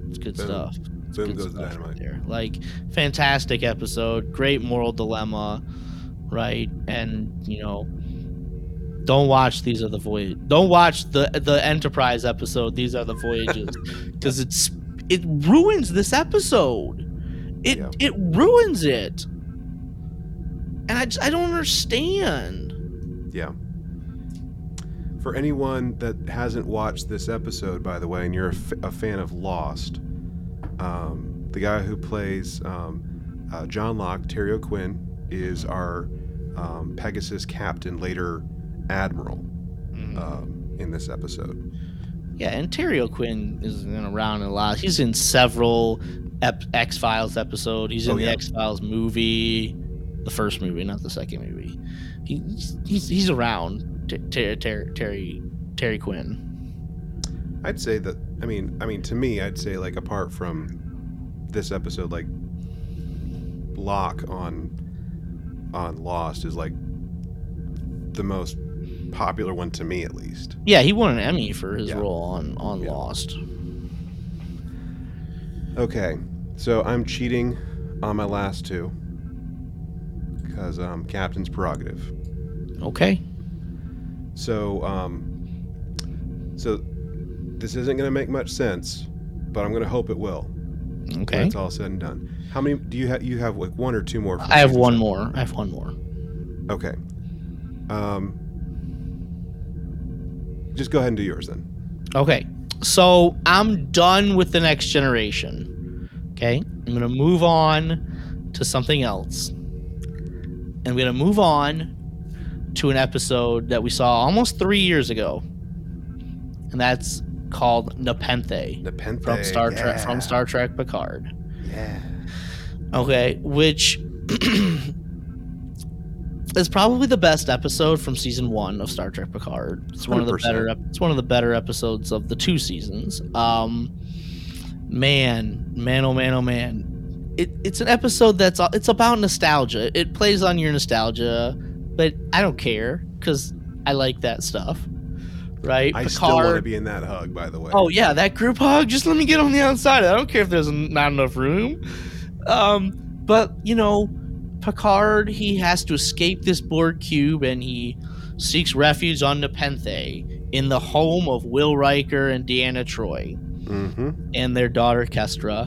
It's good boom. stuff. It's boom good goes stuff dynamite. Right there. Like, fantastic episode, great moral dilemma, right? And you know, don't watch These Are the Voyages. Don't watch the the Enterprise episode. These Are the Voyages, because it's it ruins this episode. It yeah. it ruins it, and I just, I don't understand. Yeah. For anyone that hasn't watched this episode, by the way, and you're a, f- a fan of Lost, um, the guy who plays um, uh, John Locke, Terry O'Quinn, is our um, Pegasus captain, later Admiral, mm-hmm. um, in this episode. Yeah, and Terry O'Quinn is in around a lot. He's in several ep- X-Files episodes. He's in oh, yeah. the X-Files movie, the first movie, not the second movie. He, he's, he's around. Terry Terry Terry Terry Quinn. I'd say that I mean I mean to me I'd say like apart from this episode, like Locke on on Lost is like the most popular one to me, at least. Yeah, he won an Emmy for his yeah. role on on yeah. Lost. Okay, so I'm cheating on my last two because um, Captain's prerogative. Okay. So, um, so this isn't going to make much sense, but I'm going to hope it will. Okay. When it's all said and done. How many do you have? You have like one or two more? I have one more. I have one more. Okay. Um. Just go ahead and do yours then. Okay. So I'm done with The Next Generation. Okay. I'm going to move on to something else. And we're going to move on to an episode that we saw almost three years ago. And that's called Nepenthe. Nepenthe. From Star yeah. Trek from Star Trek Picard. Yeah. Okay, which is probably the best episode from season one of Star Trek Picard. It's one one hundred percent. Of the better it's one of the better episodes of the two seasons. Um man, man oh man oh man. It it's an episode that's it's about nostalgia. It plays on your nostalgia. But I don't care because I like that stuff, right? I Picard, still want to be in that hug, by the way. Oh, yeah, that group hug. Just let me get on the outside. I don't care if there's not enough room. Um, but, you know, Picard, he has to escape this Borg cube, and he seeks refuge on Nepenthe in the home of Will Riker and Deanna Troi mm-hmm. and their daughter, Kestra,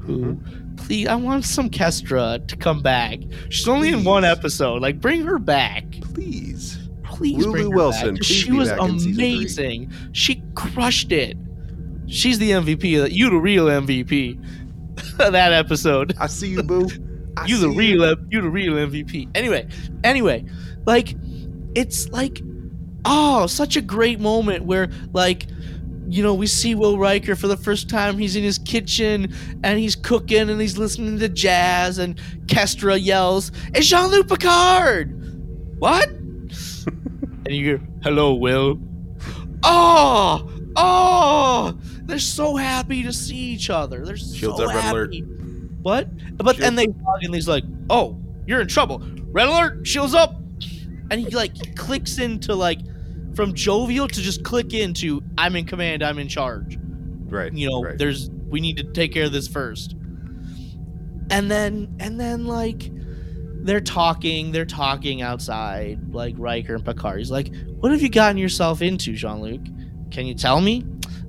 who... Mm-hmm. Please, I want some Kestra to come back. She's only please. in one episode. Like, bring her back, please. Please Lulu bring her Wilson, back. She was back amazing. She crushed it. She's the M V P. You the real M V P of that episode. I see you, boo. I you see the real. You. you the real M V P. Anyway, anyway, like, it's like, oh, such a great moment where like. You know, we see Will Riker for the first time. He's in his kitchen, and he's cooking, and he's listening to jazz, and Kestra yells, "It's Jean-Luc Picard!" What? And you hear, "Hello, Will." Oh! Oh! They're so happy to see each other. They're so Shields up, happy. Red alert. What? But then they hug, and he's like, "Oh, you're in trouble. Red alert, shields up!" And he, like, clicks into, like, from jovial to just click into I'm in command, I'm in charge. Right. You know, right. there's we need to take care of this first. And then and then like they're talking, they're talking outside, like Riker and Picard. He's like, "What have you gotten yourself into, Jean-Luc? Can you tell me?"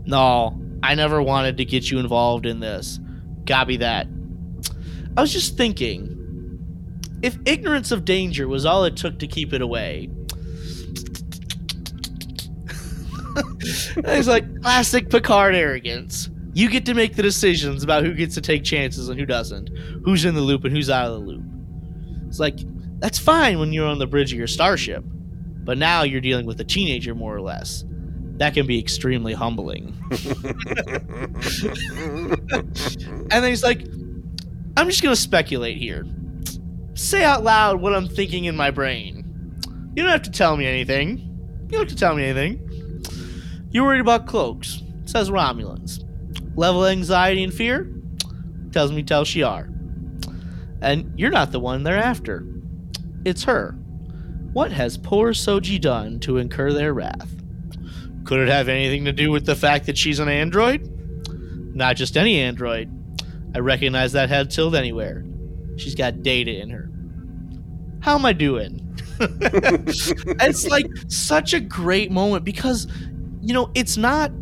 "No, I never wanted to get you involved in this." "Copy that. I was just thinking, if ignorance of danger was all it took to keep it away." It's like classic Picard arrogance. You get to make the decisions about who gets to take chances and who doesn't, who's in the loop and who's out of the loop. It's like, that's fine when you're on the bridge of your starship, but now you're dealing with a teenager, more or less. That can be extremely humbling. And then he's like, "I'm just going to speculate here. Say out loud what I'm thinking in my brain. You don't have to tell me anything. You don't have to tell me anything. You're worried about cloaks. Says Romulans. Level of anxiety and fear? Tells me tell Shi'ar. And you're not the one they're after. It's her. What has poor Soji done to incur their wrath? Could it have anything to do with the fact that she's an android? Not just any android. I recognize that head tilt anywhere. She's got data in her. How am I doing?" It's like such a great moment because... You know, it's not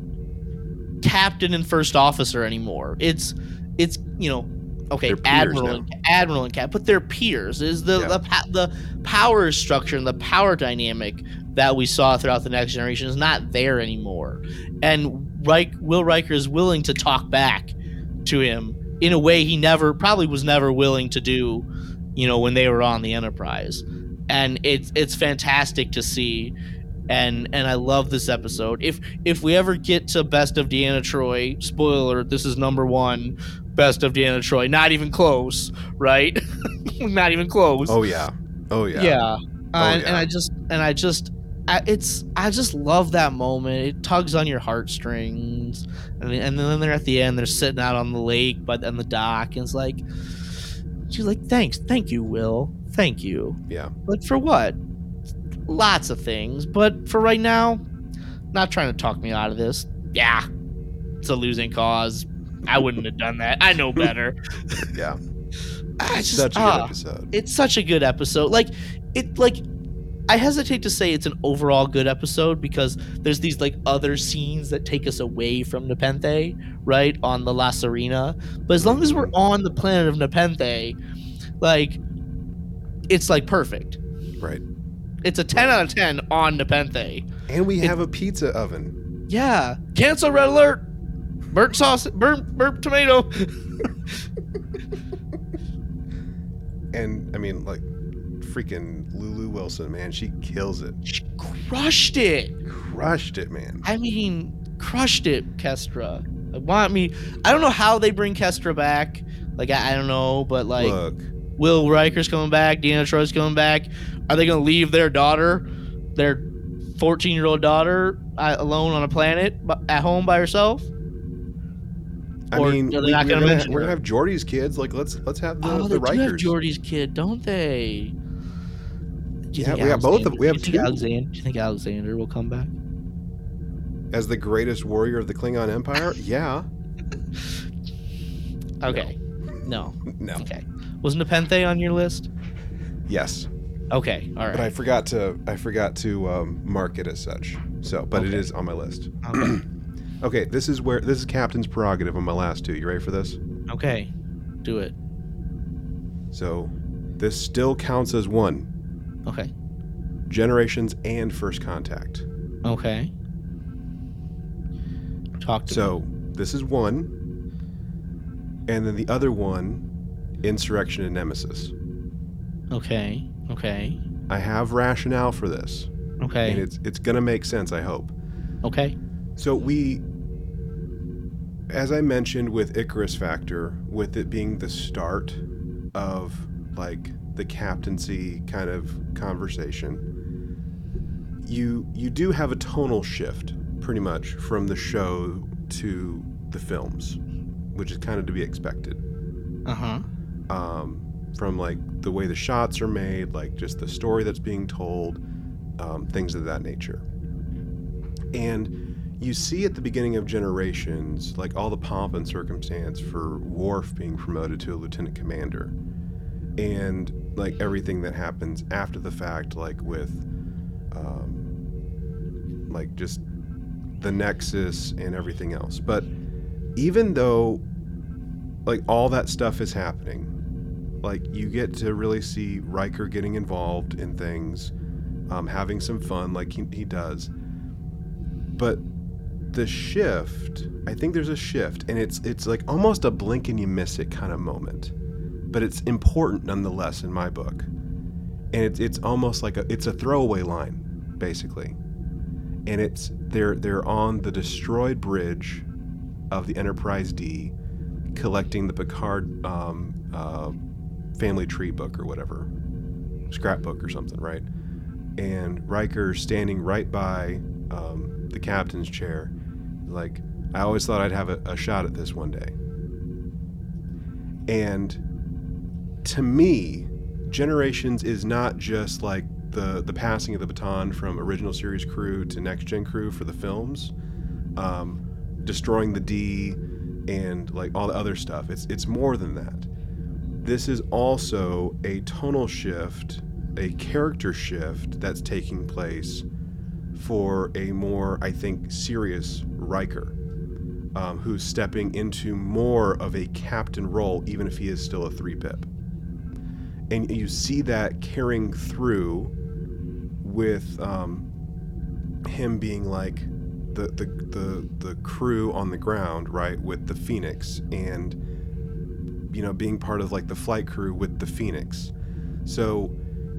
captain and first officer anymore. It's, it's you know, okay, admiral, and, admiral and captain, but they're peers. Is the yeah. the the power structure and the power dynamic that we saw throughout The Next Generation is not there anymore. And Riker, Will Riker is willing to talk back to him in a way he never, probably was never willing to do, you know, when they were on the Enterprise. And it's it's fantastic to see. And and I love this episode. If if we ever get to Best of Deanna Troi, spoiler, this is number one, Best of Deanna Troi. Not even close, right? Not even close. Oh yeah, oh yeah, yeah. Uh, oh, and, yeah. and I just and I just, I, it's I just love that moment. It tugs on your heartstrings, and and then they're at the end. They're sitting out on the lake, but on the dock, and it's like, She's like, thanks. Thank you, Will. Thank you. Yeah. But for what? Lots of things. But for right now, not trying to talk me out of this. Yeah. It's a losing cause. I wouldn't have done that. I know better. Yeah. It's just, such a uh, good episode. It's such a good episode. Like, it, like, I hesitate to say it's an overall good episode because there's these like other scenes that take us away from Nepenthe, right, on the La Serena. But as long as we're on the planet of Nepenthe, like, it's like perfect. Right. It's a ten out of ten on Nepenthe. And we have it, a pizza oven. Yeah. Cancel red alert. Burnt sauce. Burnt burnt tomato. And I mean, like, freaking Lulu Wilson, man, she kills it. She crushed it. Crushed it, man. I mean, crushed it, Kestra. I want me. I don't know how they bring Kestra back. Like, I, I don't know, but like, look. Will Riker's coming back. Deanna Troi's coming back. Are they gonna leave their daughter, their fourteen-year-old daughter, alone on a planet at home by herself? I or mean, we, we're, gonna gonna have, we're gonna have Geordi's kids. Like, let's let's have the, oh, the Rikers. They do have Geordi's kid, don't they? Do yeah, we Alexander, have both of. We have do you, two. Think do you think Alexander will come back as the greatest warrior of the Klingon Empire? Yeah. Okay. No. No. Okay. Was Nepenthe on your list? Yes. Okay. All right. But I forgot to I forgot to um, mark it as such. So, but okay. It is on my list. Okay. Okay, this is where this is Captain's prerogative on my last two. You ready for this? Okay, do it. So, this still counts as one. Okay. Generations and First Contact. Okay. Talk to so, me. So, this is one. And then the other one, Insurrection and Nemesis. Okay, okay. I have rationale for this. Okay. And it's it's going to make sense, I hope. Okay. So we, as I mentioned with Icarus Factor, with it being the start of like the captaincy kind of conversation, you you do have a tonal shift pretty much from the show to the films, which is kind of to be expected. Uh-huh. Um, from like the way the shots are made, like just the story that's being told, um, things of that nature. And you see at the beginning of Generations, like all the pomp and circumstance for Worf being promoted to a lieutenant commander, and like everything that happens after the fact, like with, um, like just the Nexus and everything else. But even though, like all that stuff is happening, like you get to really see Riker getting involved in things, um, having some fun, like he he does, but. The shift, I think there's a shift, and it's it's like almost a blink and you miss it kind of moment, but it's important nonetheless in my book, and it's it's almost like a it's a throwaway line, basically, and it's they're they're on the destroyed bridge of the Enterprise D, collecting the Picard um, uh, family tree book or whatever, scrapbook or something, right? And Riker's standing right by um, the captain's chair. Like, I always thought I'd have a, a shot at this one day. And to me, Generations is not just like the, the passing of the baton from original series crew to next gen crew for the films, um, destroying the D and like all the other stuff. It's, it's more than that. This is also a tonal shift, a character shift that's taking place for a more, I think, serious Riker, um, who's stepping into more of a captain role, even if he is still a three-pip. And you see that carrying through with um, him being like the, the the the crew on the ground, right, with the Phoenix, and, you know, being part of like the flight crew with the Phoenix. So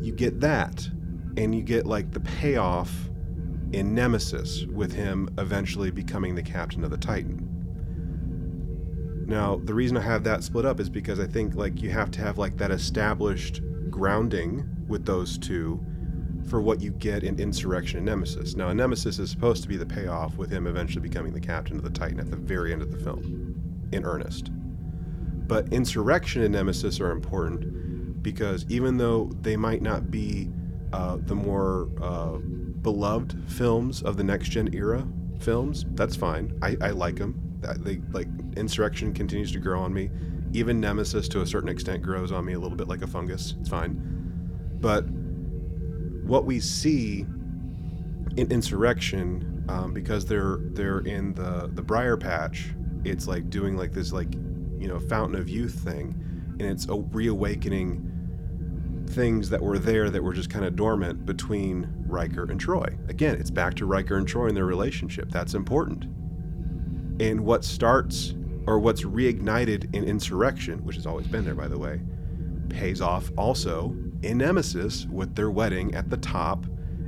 you get that, and you get like the payoff in Nemesis with him eventually becoming the captain of the Titan. Now, the reason I have that split up is because I think like you have to have like that established grounding with those two for what you get in Insurrection and Nemesis. Now, Nemesis is supposed to be the payoff with him eventually becoming the captain of the Titan at the very end of the film, in earnest. But Insurrection and Nemesis are important because even though they might not be uh, the more uh, beloved films of the Next Gen era films, that's fine. I, I like them. They, like, Insurrection continues to grow on me. Even Nemesis, to a certain extent, grows on me a little bit like a fungus. It's fine. But what we see in Insurrection, um, because they're they're in the the Briar Patch, it's like doing like this like you know Fountain of Youth thing, and it's a reawakening things that were there that were just kind of dormant between Riker and Troi. Again, it's back to Riker and Troi and their relationship. That's important. And what starts, or what's reignited in Insurrection, which has always been there, by the way, pays off also in Nemesis with their wedding at the top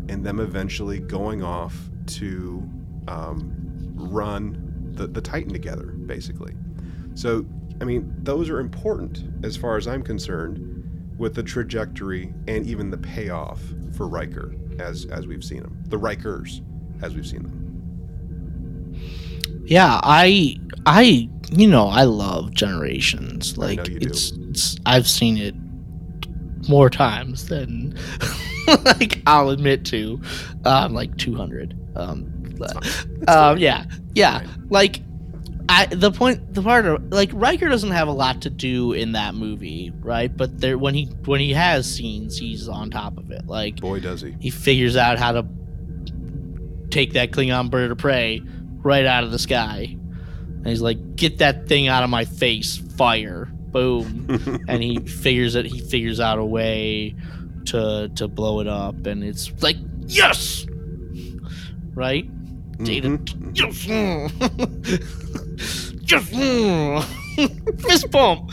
and them eventually going off to um, run the, the Titan together, basically. So, I mean, those are important as far as I'm concerned with the trajectory and even the payoff for Riker as, as we've seen them. The Rikers as we've seen them. Yeah, I, I, you know, I love Generations. Like, I know you it's, do. it's, I've seen it more times than, like, I'll admit to, um, like two hundred. Um, um yeah, yeah. Like, I, the point, the part of, like, Riker doesn't have a lot to do in that movie, right? But there, when he, when he has scenes, he's on top of it. Like, boy, does he! He figures out how to take that Klingon bird of prey right out of the sky, and he's like, "Get that thing out of my face! Fire! Boom!" And he figures it. He figures out a way to to blow it up, and it's like, yes, right? Mm-hmm. Data, yes, yes, fist bump.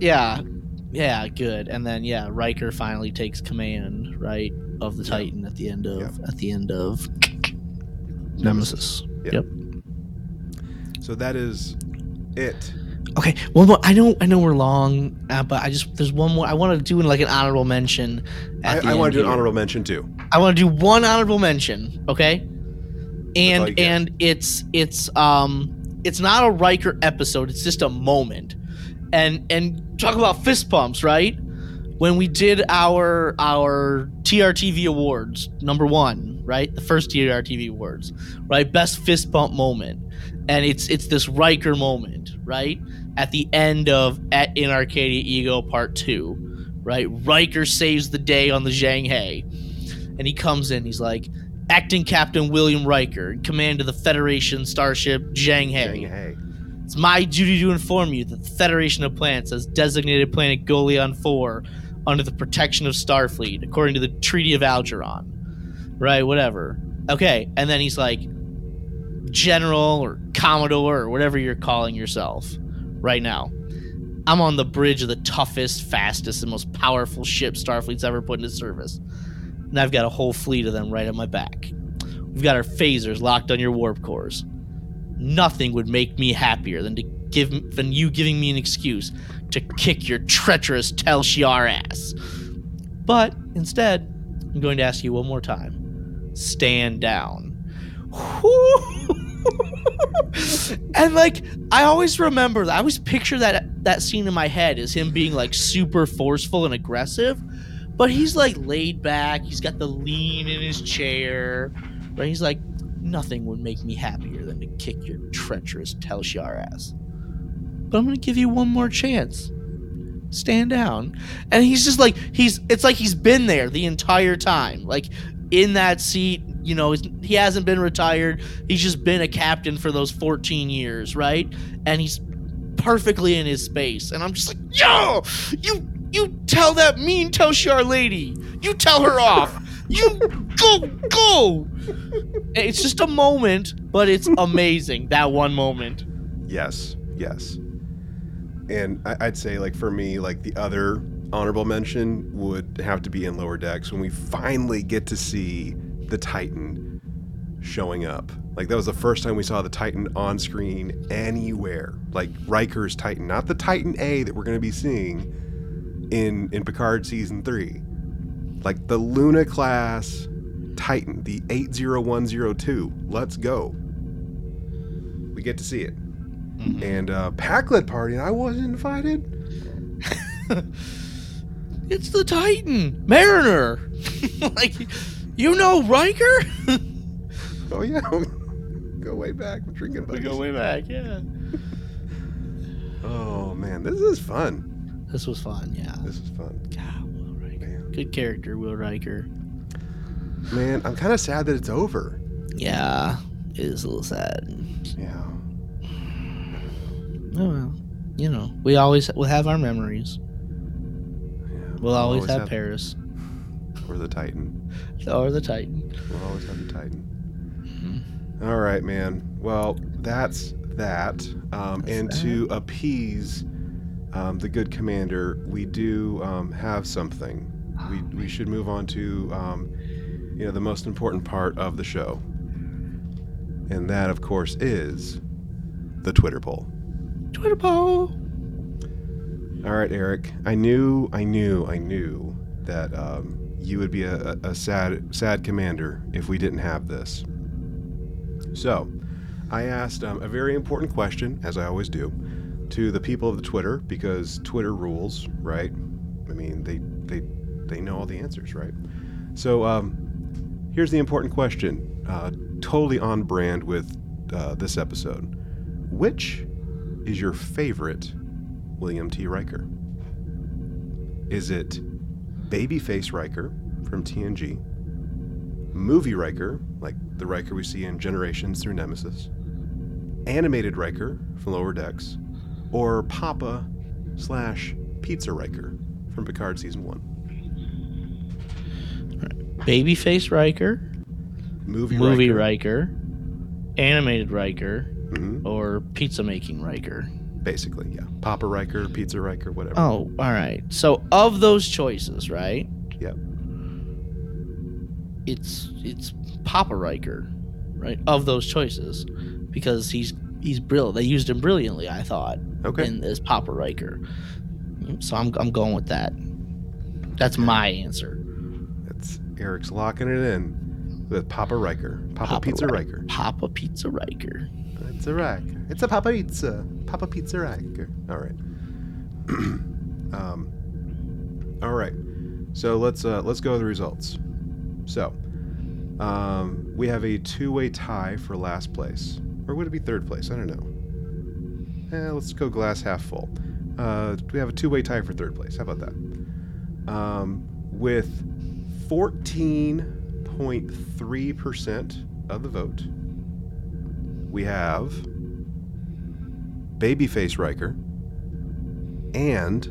yeah, yeah, good. And then yeah, Riker finally takes command, right, of the Titan at the end of yeah. at the end of. Nemesis. Yep. yep. So that is it. Okay. One more. I know. I know we're long, uh, but I just there's one more. I want to do like an honorable mention. At I, I want to do an honorable mention too. I want to do one honorable mention. Okay. And and it's it's um it's not a Riker episode. It's just a moment. And and talk about fist pumps, right? When we did our our T R T V awards, number one. Right, the first T R T V awards, right? Best fist bump moment, and it's it's this Riker moment, right? At the end of at in Arcadia Ego Part Two, right? Riker saves the day on the Zhang He, and he comes in. He's like, "Acting Captain William Riker, in command of the Federation starship Zhang He. Zhang He. It's my duty to inform you that the Federation of Planets has designated planet Golion Four under the protection of Starfleet, according to the Treaty of Algeron." Right, whatever. Okay, and then he's like, General or Commodore or whatever you're calling yourself right now. I'm on the bridge of the toughest, fastest, and most powerful ship Starfleet's ever put into service. And I've got a whole fleet of them right at my back. We've got our phasers locked on your warp cores. Nothing would make me happier than to give than you giving me an excuse to kick your treacherous Tel Shiar ass. But instead, I'm going to ask you one more time. Stand down. And like I always remember I always picture that that scene in my head is him being like super forceful and aggressive, but he's like laid back, he's got the lean in his chair, right? He's like, nothing would make me happier than to kick your treacherous Tel Shiar ass, but I'm gonna give you one more chance. Stand down. And he's just like he's it's like he's been there the entire time, like in that seat, you know, he hasn't been retired. He's just been a captain for those fourteen years, right? And he's perfectly in his space. And I'm just like, yo, you you tell that mean Tel Shiar lady. You tell her off. You go, go. It's just a moment, but it's amazing, that one moment. Yes, yes. And I'd say, like, for me, like, the other honorable mention would have to be in Lower Decks when we finally get to see the Titan showing up. Like, that was the first time we saw the Titan on screen anywhere. Like, Riker's Titan, not the Titan A that we're going to be seeing in in Picard Season three. Like, the Luna-class Titan, the eight oh one oh two. Let's go. We get to see it. mm-hmm. and a Packlet party, and I wasn't invited. It's the Titan, Mariner. Like, you know Riker? Oh, yeah. Go way back. We're drinking buddies. We go way back, yeah. Oh, man. This is fun. This was fun, yeah. This was fun. God, Will Riker. Man. Good character, Will Riker. Man, I'm kind of sad that it's over. Yeah. It is a little sad. Yeah. Oh, well. You know, we always we'll have our memories. Yeah, we'll, we'll always, always have, have Paris. Or the Titan. Or the Titan. We'll always have the Titan. Mm-hmm. All right, man. Well, that's that. Um, that's and that. To appease um, the good commander, we do um, have something. Oh, we man. we should move on to um, you know, the most important part of the show. And that, of course, is the Twitter poll. Twitter poll. All right, Eric. I knew, I knew, I knew that um, you would be a, a sad, sad commander if we didn't have this. So, I asked um, a very important question, as I always do, to the people of the Twitter, because Twitter rules, right? I mean, they they they know all the answers, right? So, um, here's the important question. Uh, totally on brand with uh, this episode. Which is your favorite William T. Riker? Is it Babyface Riker from T N G, Movie Riker, like the Riker we see in Generations through Nemesis, Animated Riker from Lower Decks, or Papa slash Pizza Riker from Picard Season one? Babyface Riker, Movie, movie Riker. Riker, Animated Riker, mm-hmm. or Pizza Making Riker. Basically, yeah. Papa Riker, Pizza Riker, whatever. Oh, all right. So of those choices, right? Yep. It's it's Papa Riker, right? Of those choices, because he's he's brilliant. They used him brilliantly, I thought. Okay. And as Papa Riker, so I'm I'm going with that. That's okay. My answer. That's Eric's locking it in. With Papa Riker. Papa, Papa Pizza Riker. Riker. Papa Pizza Riker. It's a Riker. It's a Papa Pizza. Papa Pizza Riker. All right. um, all right. So let's uh, let's go to the results. So um, we have a two-way tie for last place, or would it be third place? I don't know. Eh, let's go glass half full. Uh, we have a two-way tie for third place. How about that? Um, with fourteen. zero point three percent of the vote, we have Babyface Riker and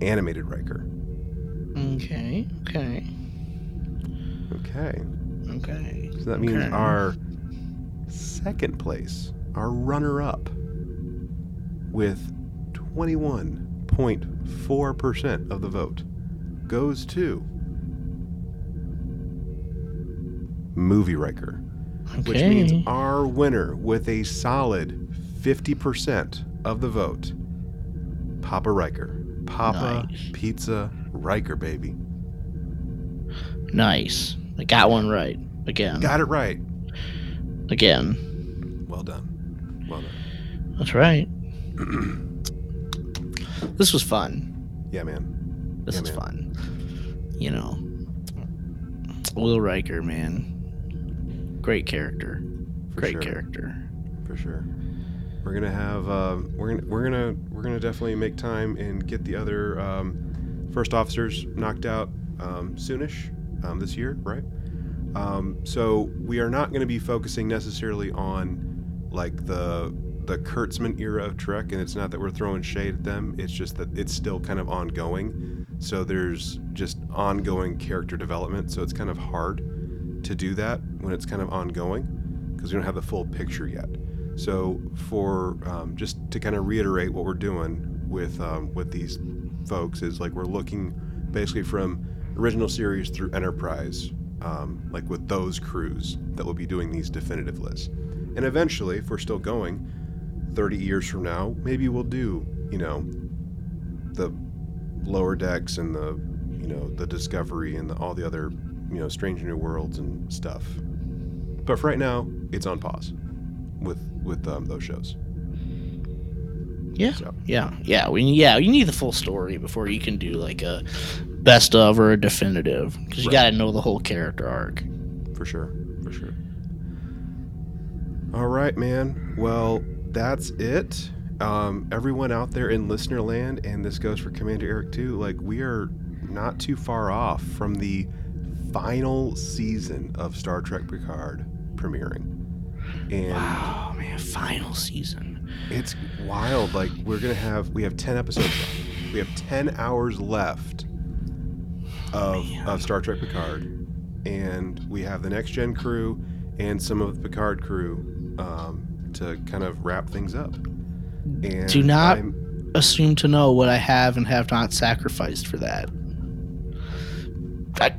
Animated Riker. Okay, okay. Okay. Okay. So that means okay. Our second place, our runner-up, with twenty-one point four percent of the vote, goes to Movie Riker, okay. Which means our winner with a solid fifty percent of the vote, Papa Riker. Papa nice. Pizza Riker, baby. Nice. I got one right. Again. Got it right. Again. Well done. Well done. That's right. This was fun. Yeah, man. This yeah, is man. fun. You know. Will Riker, man. Great character, for great sure. character, for sure. We're gonna have uh, we're gonna we're gonna we're gonna definitely make time and get the other um, first officers knocked out um, soonish um, this year, right? Um, so we are not going to be focusing necessarily on like the the Kurtzman era of Trek, and it's not that we're throwing shade at them. It's just that it's still kind of ongoing. So there's just ongoing character development. So it's kind of hard to do that when it's kind of ongoing because we don't have the full picture yet. So for um, just to kind of reiterate what we're doing with um, with these folks is like we're looking basically from original series through Enterprise, um, like with those crews that will be doing these definitive lists. And eventually, if we're still going, thirty years from now, maybe we'll do, you know, the Lower Decks and the, you know, the Discovery and the, all the other, you know, Strange New Worlds and stuff. But for right now, it's on pause. with with um, those shows. Yeah, so. yeah, yeah. We yeah, you need the full story before you can do like a best of or a definitive, because you right. got to know the whole character arc. For sure, for sure. All right, man. Well, that's it. Um, everyone out there in listener land, and this goes for Commander Eric too. Like, we are not too far off from the final season of Star Trek Picard premiering. And wow, man, final season. It's wild. Like, we're gonna have we have ten episodes left. We have ten hours left of oh, of Star Trek Picard, and we have the Next Gen crew and some of the Picard crew um, to kind of wrap things up. And do not I'm, assume to know what I have and have not sacrificed for that. I,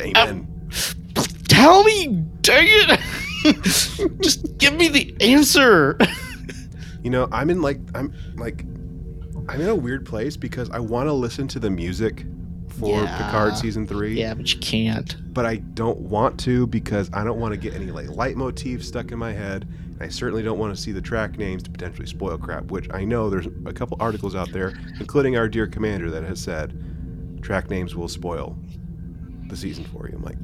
amen. I, tell me, dang it! Just give me the answer. You know, I'm in like I'm like I'm in a weird place because I want to listen to the music for yeah. Picard season three. Yeah, but you can't. But I don't want to because I don't want to get any like leitmotifs stuck in my head. I certainly don't want to see the track names to potentially spoil crap, which I know there's a couple articles out there, including our dear commander, that has said track names will spoil the season for you. I'm like,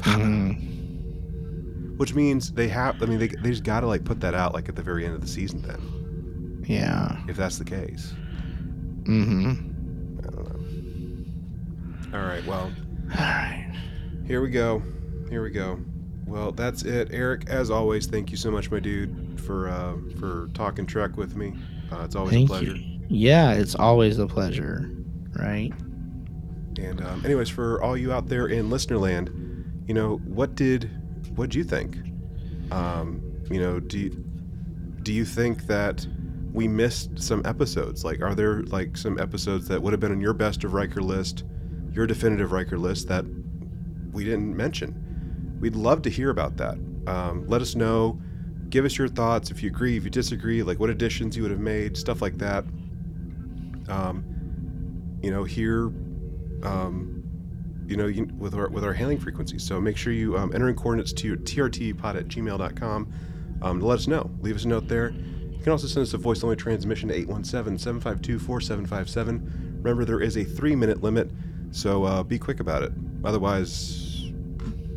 mm. which means they have. I mean, they they just gotta like put that out like at the very end of the season then. Yeah. If that's the case. Mm-hmm. I don't know. All right. Well. All right. Here we go. Here we go. Well, that's it. Eric, as always, thank you so much, my dude, for uh, for talking Trek with me. Uh, it's always thank a pleasure. You. Yeah, it's always a pleasure, right? And um, anyways, for all you out there in listener land, you know, what did what did you think? Um, you know, do you, do you think that we missed some episodes? Like, are there like some episodes that would have been on your best of Riker list, your definitive Riker list that we didn't mention? We'd love to hear about that. Um, let us know. Give us your thoughts. If you agree, if you disagree, like what additions you would have made, stuff like that. Um, you know, here, um, you know, you, with our with our hailing frequencies. So make sure you um, enter in coordinates to T R T pod at gmail dot com. Um, to let us know. Leave us a note there. You can also send us a voice-only transmission to eight one seven, seven five two, four seven five seven. Remember, there is a three-minute limit, so uh, be quick about it. Otherwise,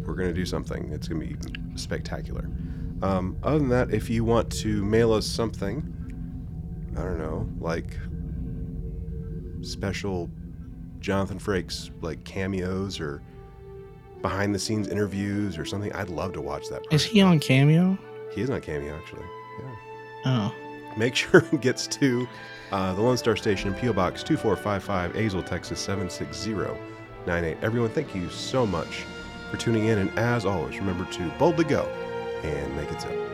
we're going to do something. It's going to be spectacular. Um, other than that, if you want to mail us something, I don't know, like special Jonathan Frakes, like cameos or behind the scenes interviews or something, I'd love to watch that. Person. Is he on Cameo? He is on Cameo, actually. Yeah. Oh. Make sure it gets to uh, the Lone Star Station, P O Box two four five five, Azle, Texas seven six zero nine eight. Everyone, thank you so much for tuning in, and as always, remember to boldly go and make it so.